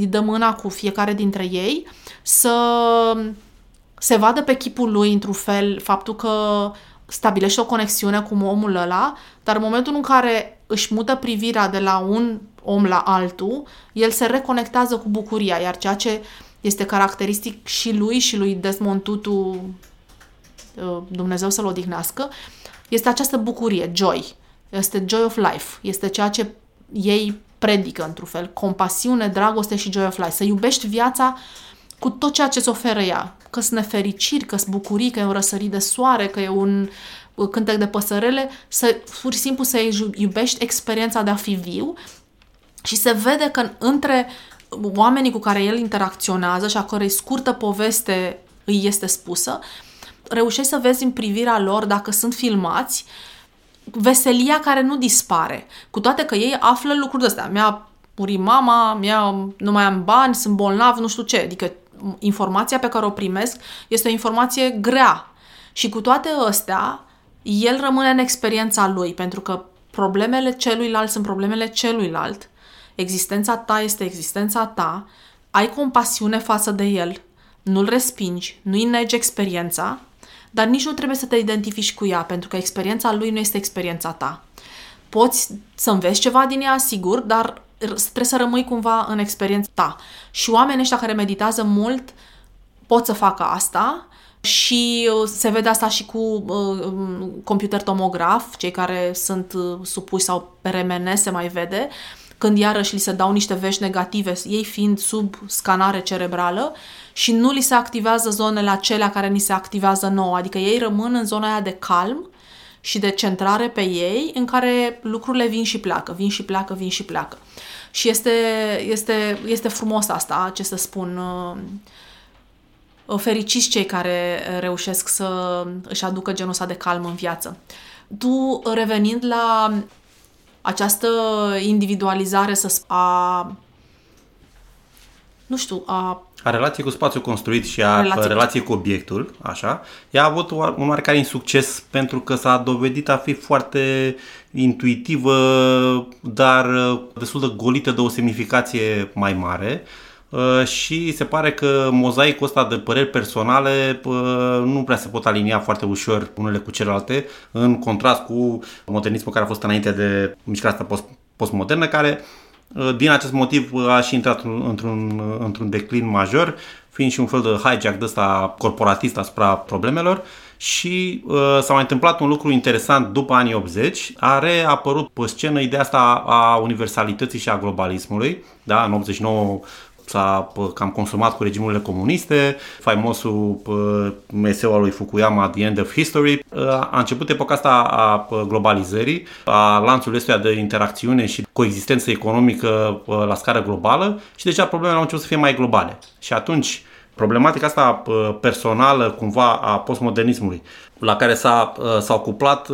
dă mâna cu fiecare dintre ei, să se vadă pe chipul lui, într-un fel, faptul că stabilește o conexiune cu omul ăla, dar în momentul în care își mută privirea de la un om la altul, el se reconectează cu bucuria, iar ceea ce este caracteristic și lui și lui Desmond Tutu, Dumnezeu să-l odihnească, este această bucurie, joy. Este joy of life. Este ceea ce ei predică, într-un fel. Compasiune, dragoste și joy of life. Să iubești viața cu tot ceea ce îți oferă ea. Că-s nefericiri, că-s bucurii, că e un răsărit de soare, că e un cântec de păsărele. Să, pur și simplu, să iubești experiența de a fi viu și se vede că între oamenii cu care el interacționează și a cărei scurtă poveste îi este spusă, reușești să vezi în privirea lor, dacă sunt filmați, veselia care nu dispare. Cu toate că ei află lucruri de astea. Mi-a murit mama, mi-a, nu mai am bani, sunt bolnav, nu știu ce. Adică informația pe care o primesc este o informație grea. Și cu toate astea, el rămâne în experiența lui, pentru că problemele celuilalt sunt problemele celuilalt. Existența ta este existența ta. Ai compasiune față de el. Nu-l respingi, nu-i negi experiența, dar nici nu trebuie să te identifici cu ea, pentru că experiența lui nu este experiența ta. Poți să înveți ceva din ea, sigur, dar trebuie să rămâi cumva în experiența ta. Și oamenii ăștia care meditează mult pot să facă asta și se vede asta și cu uh, computer tomograf, cei care sunt uh, supuși sau pe R M N se mai vede, când iarăși li se dau niște vești negative, ei fiind sub scanare cerebrală și nu li se activează zonele acelea care ni se activează nouă. Adică ei rămân în zona aia de calm și de centrare pe ei, în care lucrurile vin și pleacă, vin și pleacă, vin și pleacă. Și este, este, este frumos asta, ce să spun, fericiți cei care reușesc să își aducă genul ăsta de calm în viață. Tu, revenind la această individualizare să a nu știu, a a relației cu spațiul construit și a relației relație cu obiectul, așa, ea a avut un marcare în succes pentru că s-a dovedit a fi foarte intuitivă, dar destul de golită de o semnificație mai mare. Și se pare că mozaicul ăsta de păreri personale nu prea se pot alinia foarte ușor unele cu celelalte, în contrast cu modernismul care a fost înainte de mișcarea asta postmodernă, care din acest motiv a și intrat într-un, într-un declin major, fiind și un fel de hijack de ăsta corporatist asupra problemelor. Și uh, s-a mai întâmplat un lucru interesant după anii optzeci, a reapărut pe scenă ideea asta a universalității și a globalismului, da? În optzeci și nouă s-a cam consumat cu regimurile comuniste, faimosul eseu al lui Fukuyama, The End of History. A început epoca asta a globalizării, a lanțului ăstuia de interacțiune și coexistență economică la scară globală și deja problemele au început să fie mai globale. Și atunci problematica asta personală cumva a postmodernismului, la care s-a, s-au cuplat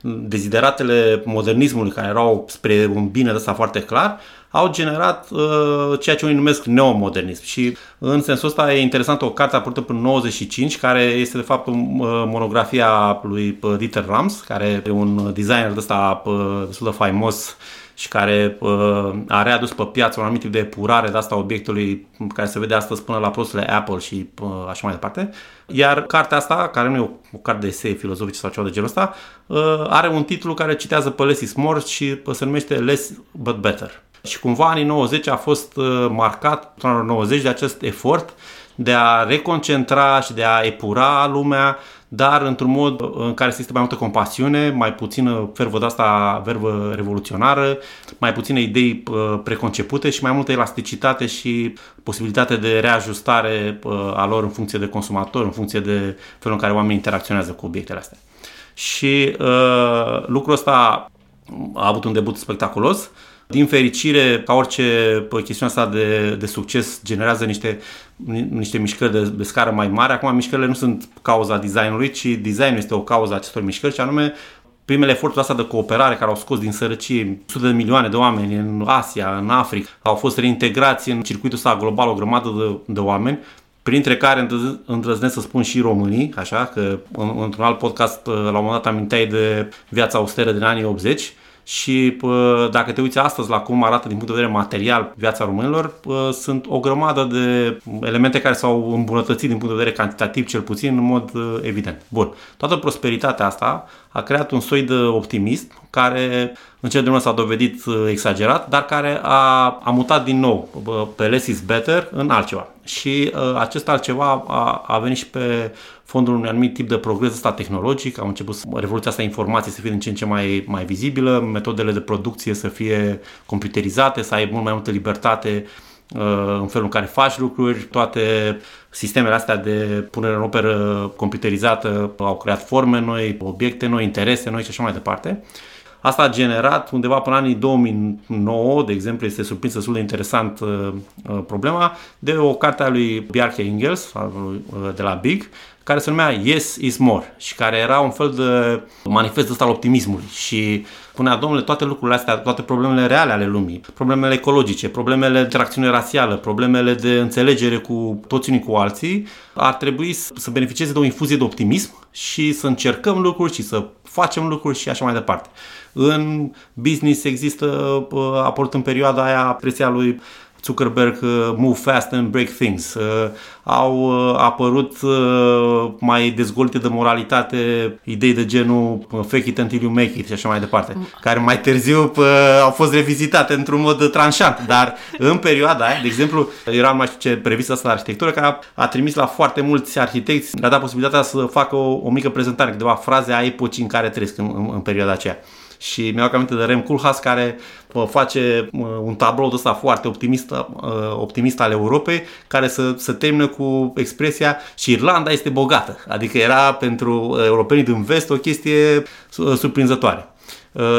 dezideratele modernismului, care erau spre un bine de ăsta foarte clar, au generat uh, ceea ce unii numesc neomodernism. Și în sensul ăsta e interesantă o carte apărută până în nouăzeci și cinci, care este de fapt uh, monografia lui Dieter Rams, care e un designer de ăsta uh, destul de faimos și care uh, a readus pe piață un anumit tip de epurare de asta obiectului care se vede astăzi până la produsele Apple și uh, așa mai departe. Iar cartea asta, care nu e o, o carte de esee filozofice sau ceva de genul ăsta, uh, are un titlu care citează pe Less is More și uh, se numește Less but Better. Și cumva anii nouăzeci a fost marcat, în anii nouăzeci, de acest efort de a reconcentra și de a epura lumea, dar într-un mod în care există mai multă compasiune, mai puțină fervă de asta, verbă revoluționară, mai puține idei preconcepute și mai multă elasticitate și posibilitate de reajustare a lor în funcție de consumator, în funcție de felul în care oamenii interacționează cu obiectele astea. Și uh, lucrul ăsta a avut un debut spectaculos. Din fericire, ca orice chestiunea asta de, de succes generează niște, niște mișcări de, de scară mai mare. Acum, mișcările nu sunt cauza designului, ci designul este o cauză acestor mișcări și anume primele eforturi astea de cooperare care au scos din sărăcie sute de milioane de oameni în Asia, în Africa, au fost reintegrați în circuitul ăsta global o grămadă de, de oameni, printre care îndrăznesc să spun și românii, așa că într-un alt podcast la un moment dat aminteai de viața austeră din anii optzeci, Și pă, dacă te uiți astăzi la cum arată din punct de vedere material viața românilor, pă, sunt o grămadă de elemente care s-au îmbunătățit din punct de vedere cantitativ, cel puțin, în mod evident. Bun. Toată prosperitatea asta a creat un soi de optimism care în cele din urmă s-a dovedit exagerat, dar care a, a mutat din nou pe less is better în altceva. Și uh, acest altceva a, a venit și pe fondul unui anumit tip de progres ăsta tehnologic. Au început revoluția asta informației să fie din ce în ce mai, mai vizibilă, metodele de producție să fie computerizate, să ai mult mai multă libertate uh, în felul în care faci lucruri, toate sistemele astea de punere în operă computerizată au creat forme noi, obiecte noi, interese noi și așa mai departe. Asta a generat undeva până anii două mii nouă, de exemplu, este surprins destul de interesant uh, problema, de o carte a lui Bjarke Ingels, de la Big, care se numea Yes is More și care era un fel de manifest ăsta al optimismului și punea, domnule, toate lucrurile astea, toate problemele reale ale lumii, problemele ecologice, problemele de interacțiune rasială, problemele de înțelegere cu toți unii cu alții, ar trebui să beneficieze de o infuzie de optimism și să încercăm lucruri și să facem lucruri și așa mai departe. În business există, a apărut în perioada aia preția lui Zuckerberg, move fast and break things. Au apărut mai dezgolte de moralitate idei de genul fake it until you make it și așa mai departe, care mai târziu au fost revizitate într-un mod tranșant, dar în perioada aia, de exemplu, era mai știu ce previsă asta de arhitectură, care a trimis la foarte mulți arhitecți, le-a dat posibilitatea să facă o, o mică prezentare, câteva fraze a epocii în care trăiesc în, în, în perioada aceea. Și mi-au aminte de Rem Koolhaas, care face un tablou de ăsta foarte optimist, optimist al Europei, care să, să termină cu expresia și Irlanda este bogată. Adică era pentru europenii din vest o chestie surprinzătoare.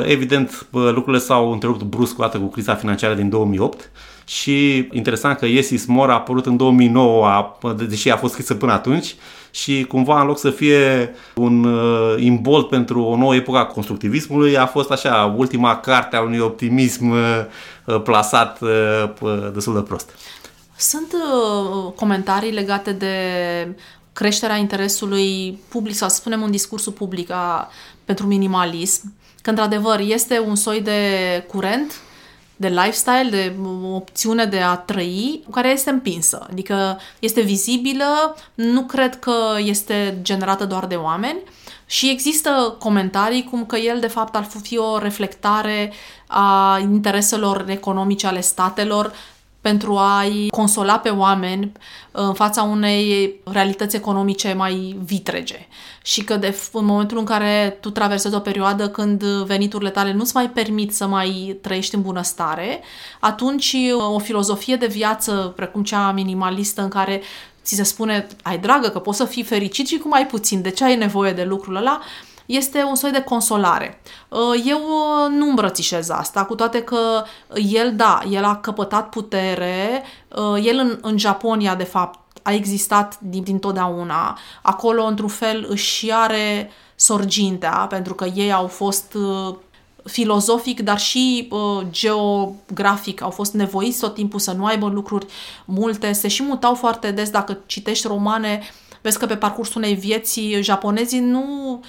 Evident, lucrurile s-au întrerupt brusc odată cu criza financiară din două mii opt și interesant că Yes is More a apărut în două mii nouă, a, deși a fost scrisă până atunci, și cumva în loc să fie un uh, imbold pentru o nouă epocă a constructivismului, a fost așa, ultima carte a unui optimism uh, plasat uh, destul de prost. Sunt uh, comentarii legate de creșterea interesului public sau, să spunem, un discursul public a, pentru minimalism, că într-adevăr este un soi de curent, de lifestyle, de opțiune de a trăi, care este împinsă. Adică este vizibilă, nu cred că este generată doar de oameni și există comentarii cum că el de fapt ar fi o reflectare a intereselor economice ale statelor pentru a-i consola pe oameni în fața unei realități economice mai vitrege. Și că de, în momentul în care tu traversezi o perioadă când veniturile tale nu-ți mai permit să mai trăiești în bunăstare, atunci o filozofie de viață, precum cea minimalistă, în care ți se spune, ai dragă, că poți să fii fericit și cu mai puțin, de ce ai nevoie de lucrul ăla, este un soi de consolare. Eu nu îmbrățișez asta, cu toate că el, da, el a căpătat putere, el în, în Japonia, de fapt, a existat din, din totdeauna. Acolo, într-un fel, își are sorgintea, pentru că ei au fost filozofic, dar și uh, geografic. Au fost nevoiți tot timpul să nu aibă lucruri multe. Se și mutau foarte des. Dacă citești romane, vezi că pe parcursul unei vieții japonezii nu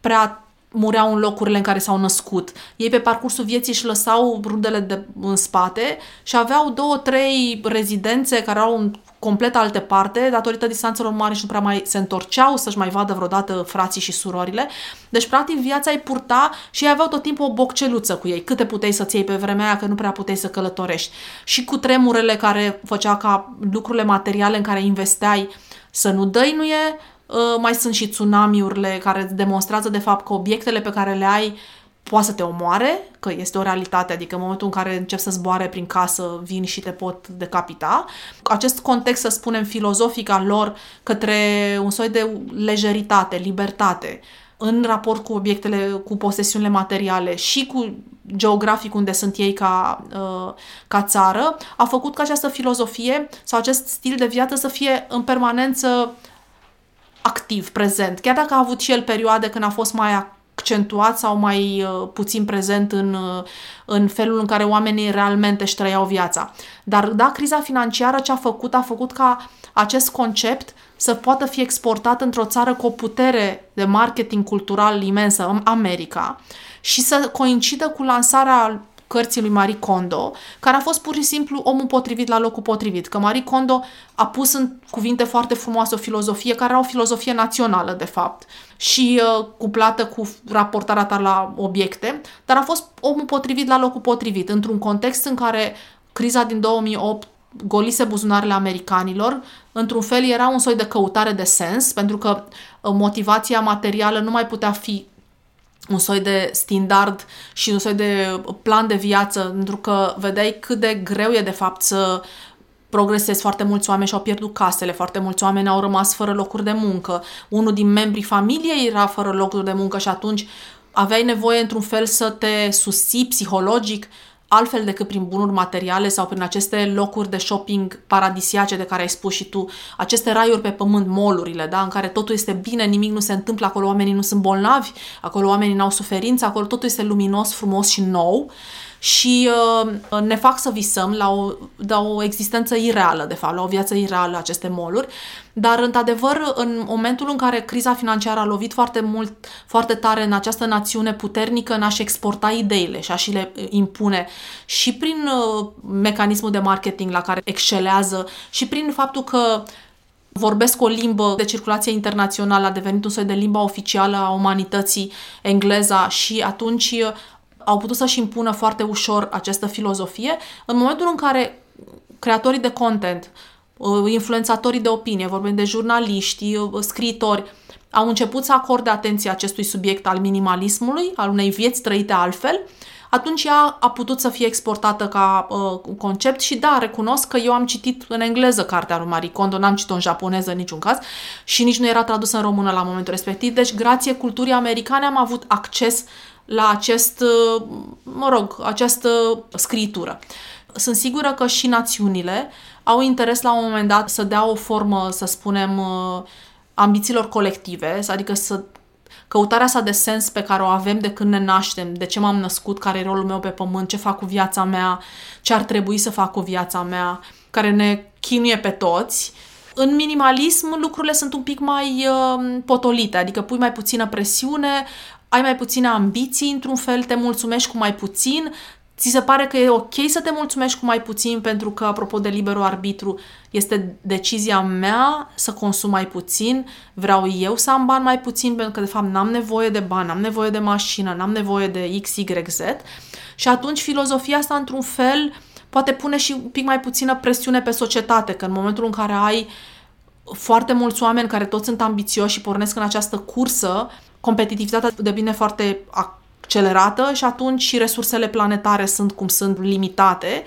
prea mureau în locurile în care s-au născut. Ei pe parcursul vieții își lăsau rudele de, în spate și aveau două, trei rezidențe care erau în complet alte parte, datorită distanțelor mari și nu prea mai se întorceau să-și mai vadă vreodată frații și surorile. Deci, practic, viața îi purta și ei aveau tot timpul o bocceluță cu ei. Câte puteai să-ți iei pe vremea aia, că nu prea puteai să călătorești. Și cu tremurele care făcea ca lucrurile materiale în care investeai să nu dăinuie. Mai sunt și tsunamiurile care demonstrează de fapt că obiectele pe care le ai poate să te omoare, că este o realitate, adică în momentul în care începi să zboare prin casă, vin și te pot decapita. Acest context, să spunem, filozofic al lor către un soi de lejeritate, libertate, în raport cu obiectele, cu posesiunile materiale și cu geografic unde sunt ei ca, ca țară, a făcut ca această filozofie sau acest stil de viață să fie în permanență activ, prezent. Chiar dacă a avut și el perioade când a fost mai accentuat sau mai uh, puțin prezent în, uh, în felul în care oamenii realmente își trăiau viața. Dar da, criza financiară ce a făcut, a făcut ca acest concept să poată fi exportat într-o țară cu o putere de marketing cultural imensă, în America, și să coincidă cu lansarea cărții lui Marie Kondo, care a fost pur și simplu omul potrivit la locul potrivit. Că Marie Kondo a pus în cuvinte foarte frumoase o filozofie, care era o filozofie națională, de fapt, și uh, cuplată cu raportarea ta la obiecte, dar a fost omul potrivit la locul potrivit, într-un context în care criza din două mii opt golise buzunarele americanilor. Într-un fel era un soi de căutare de sens, pentru că uh, motivația materială nu mai putea fi un soi de standard și un soi de plan de viață, pentru că vedeai cât de greu e de fapt să progresezi. Foarte mulți oameni și-au pierdut casele, foarte mulți oameni au rămas fără locuri de muncă, unul din membrii familiei era fără locuri de muncă și atunci aveai nevoie într-un fel să te susții psihologic altfel decât prin bunuri materiale sau prin aceste locuri de shopping paradisiace de care ai spus și tu, aceste raiuri pe pământ, mall-urile, da? În care totul este bine, nimic nu se întâmplă, acolo oamenii nu sunt bolnavi, acolo oamenii n-au suferință, acolo totul este luminos, frumos și nou și uh, ne fac să visăm la o, la o existență ireală, de fapt, la o viață ireală aceste mall-uri. Dar, într-adevăr, în momentul în care criza financiară a lovit foarte mult, foarte tare în această națiune puternică, în a-și exporta ideile și a-și le impune și prin uh, mecanismul de marketing la care excelează și prin faptul că vorbesc o limbă de circulație internațională, a devenit un soi de limba oficială a umanității, engleza, și atunci uh, au putut să-și impună foarte ușor această filozofie. În momentul în care creatorii de content, influențatorii de opinie, vorbim de jurnaliști, scriitori, au început să acorde atenție acestui subiect al minimalismului, al unei vieți trăite altfel, atunci ea a putut să fie exportată ca uh, concept. Și da, recunosc că eu am citit în engleză cartea lui Marie Kondo, n-am citit-o în japoneză în niciun caz și nici nu era tradusă în română la momentul respectiv, deci grație culturii americane am avut acces la acest, mă rog, această scritură. Sunt sigură că și națiunile au interes la un moment dat să dea o formă, să spunem, ambițiilor colective, adică să, căutarea sa de sens pe care o avem de când ne naștem, de ce m-am născut, care e rolul meu pe pământ, ce fac cu viața mea, ce ar trebui să fac cu viața mea, care ne chinuie pe toți. În minimalism lucrurile sunt un pic mai uh, potolite, adică pui mai puțină presiune, ai mai puține ambiții într-un fel, te mulțumești cu mai puțin, ți se pare că e ok să te mulțumești cu mai puțin pentru că, apropo de liberul arbitru, este decizia mea să consum mai puțin, vreau eu să am bani mai puțin pentru că, de fapt, n-am nevoie de bani, n-am nevoie de mașină, n-am nevoie de X Y Z și atunci filozofia asta, într-un fel, poate pune și un pic mai puțină presiune pe societate, că în momentul în care ai foarte mulți oameni care toți sunt ambițioși și pornesc în această cursă, competitivitatea devine foarte accelerată și atunci și resursele planetare sunt cum sunt, limitate,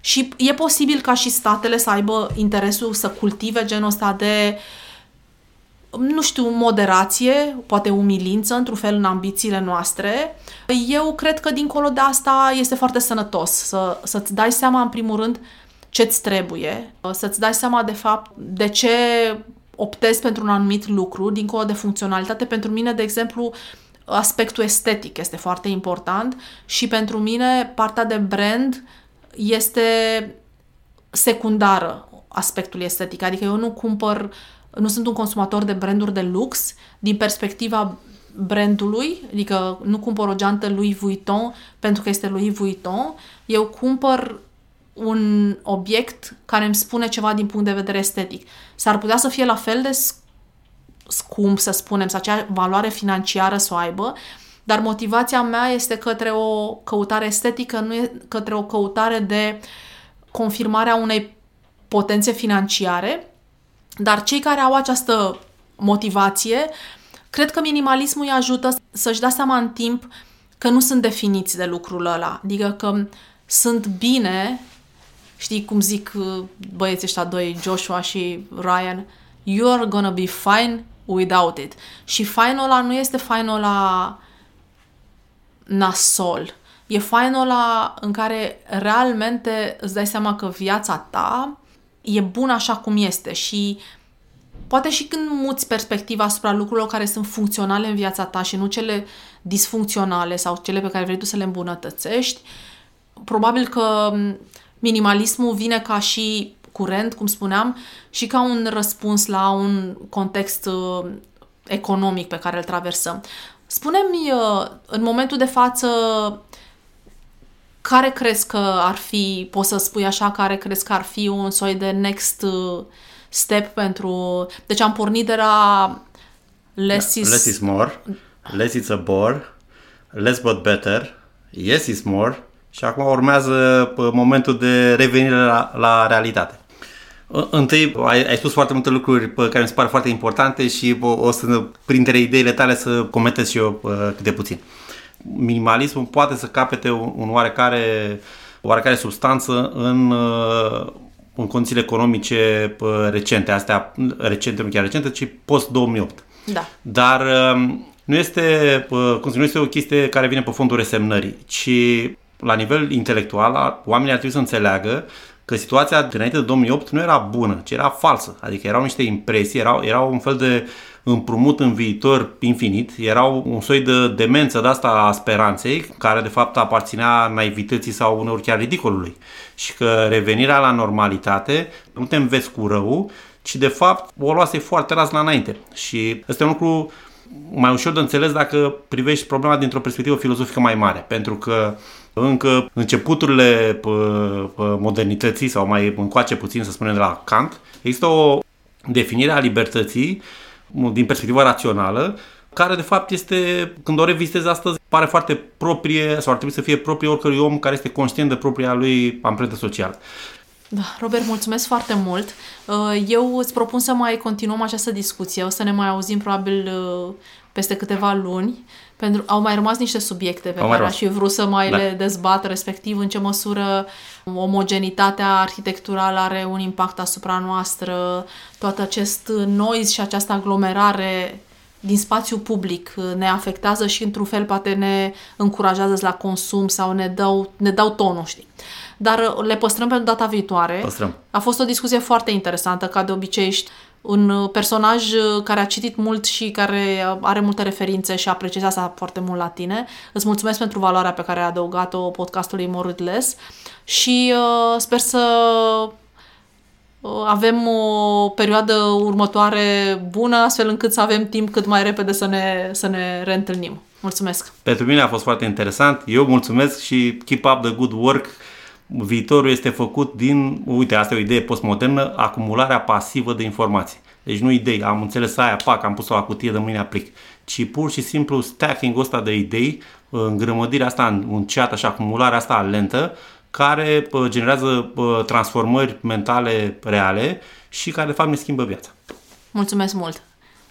și e posibil ca și statele să aibă interesul să cultive genul ăsta de, nu știu, moderație, poate umilință, într-un fel, în ambițiile noastre. Eu cred că dincolo de asta este foarte sănătos să, să-ți dai seama, în primul rând, ce-ți trebuie, să-ți dai seama, de fapt, de ce optez pentru un anumit lucru, dincolo de funcționalitate. Pentru mine, de exemplu, aspectul estetic este foarte important și pentru mine partea de brand este secundară aspectului estetic. Adică eu nu cumpăr, nu sunt un consumator de branduri de lux din perspectiva brandului, adică nu cumpăr o geantă Louis Vuitton pentru că este Louis Vuitton. Eu cumpăr un obiect care îmi spune ceva din punct de vedere estetic. S-ar putea să fie la fel de scump, să spunem, să acea valoare financiară să o aibă, dar motivația mea este către o căutare estetică, nu e către o căutare de confirmarea unei potențe financiare. Dar cei care au această motivație, cred că minimalismul îi ajută să-și dea seama în timp că nu sunt definiți de lucrul ăla. Adică că sunt bine. Știi cum zic băieții ăștia doi, Joshua și Ryan? You're gonna be fine without it. Și fine-ul ăla nu este fine-ul ăla nasol. E fine-ul ăla în care realmente îți dai seama că viața ta e bună așa cum este și Poate și când muți perspectiva asupra lucrurilor care sunt funcționale în viața ta și nu cele disfuncționale sau cele pe care vrei tu să le îmbunătățești, probabil că minimalismul vine ca și curent, cum spuneam, și ca un răspuns la un context economic pe care îl traversăm. Spune-mi, în momentul de față, care crezi că ar fi, poți să spui așa, care crezi că ar fi un soi de next step pentru... Deci am pornit de la less is... Less is more, less is a bore, less but better, yes is more și acum urmează momentul de revenire la, la realitate. Întâi, ai, ai spus foarte multe lucruri care mi se par foarte importante și o, o să, printre ideile tale, să comentez și eu câte puțin. Minimalismul poate să capete un, un oarecare, oarecare substanță în... în condițiile economice recente, astea recente, nu chiar recente, ci post două mii opt. Da. Dar nu este, cum să nu este o chestie care vine pe fondul resemnării, ci la nivel intelectual oamenii ar trebui să îînțeleagă că situația dinainte de două mii opt nu era bună, ci era falsă. Adică erau niște impresii, erau, erau un fel de împrumut în viitor infinit, erau un soi de demență de asta a speranței, care de fapt aparținea naivității sau uneori chiar ridicolului. Și că revenirea la normalitate, nu te înveți cu rău, ci de fapt o luase foarte ras la înainte. Și ăsta e un lucru mai ușor de înțeles dacă privești problema dintr-o perspectivă filozofică mai mare, pentru că încă începuturile modernității, sau mai încoace puțin, să spunem, de la Kant, există o definire a libertății din perspectivă rațională, care de fapt este, când o revizitez astăzi, pare foarte proprie, sau ar trebui să fie proprie oricărui om care este conștient de propria lui amprentă socială. Da, Robert, mulțumesc foarte mult. Eu îți propun să mai continuăm această discuție. O să ne mai auzim probabil peste câteva luni, pentru au mai rămas niște subiecte pe au care aș fi vrut să mai da. le dezbat, respectiv în ce măsură omogenitatea arhitecturală are un impact asupra noastră, tot acest noise și această aglomerare din spațiu public ne afectează și într-un fel poate ne încurajează la consum sau ne dau, ne dau tonul, știi. Dar le păstrăm pentru data viitoare. Păstrăm. A fost o discuție foarte interesantă, ca de obicei ești un personaj care a citit mult și care are multe referințe și apreciază asta foarte mult la tine. Îți mulțumesc pentru valoarea pe care ai adăugat-o podcastului More with Less și uh, sper să avem o perioadă următoare bună, astfel încât să avem timp cât mai repede să ne, să ne reîntâlnim. Mulțumesc! Pentru mine a fost foarte interesant. Eu mulțumesc și keep up the good work. Viitorul este făcut din, uite, asta e o idee postmodernă, acumularea pasivă de informații. Deci nu idei, am înțeles aia, pac, am pus-o la cutie, de mâine aplic. Ci pur și simplu stacking-ul ăsta de idei, îngrămădirea asta în un ceat, așa, acumularea asta lentă, care generează transformări mentale reale și care, de fapt, ne schimbă viața. Mulțumesc mult!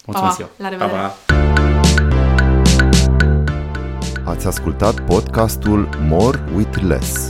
Mulțumesc pa, eu! La revedere! Pa, pa. Ați ascultat podcastul More with Less.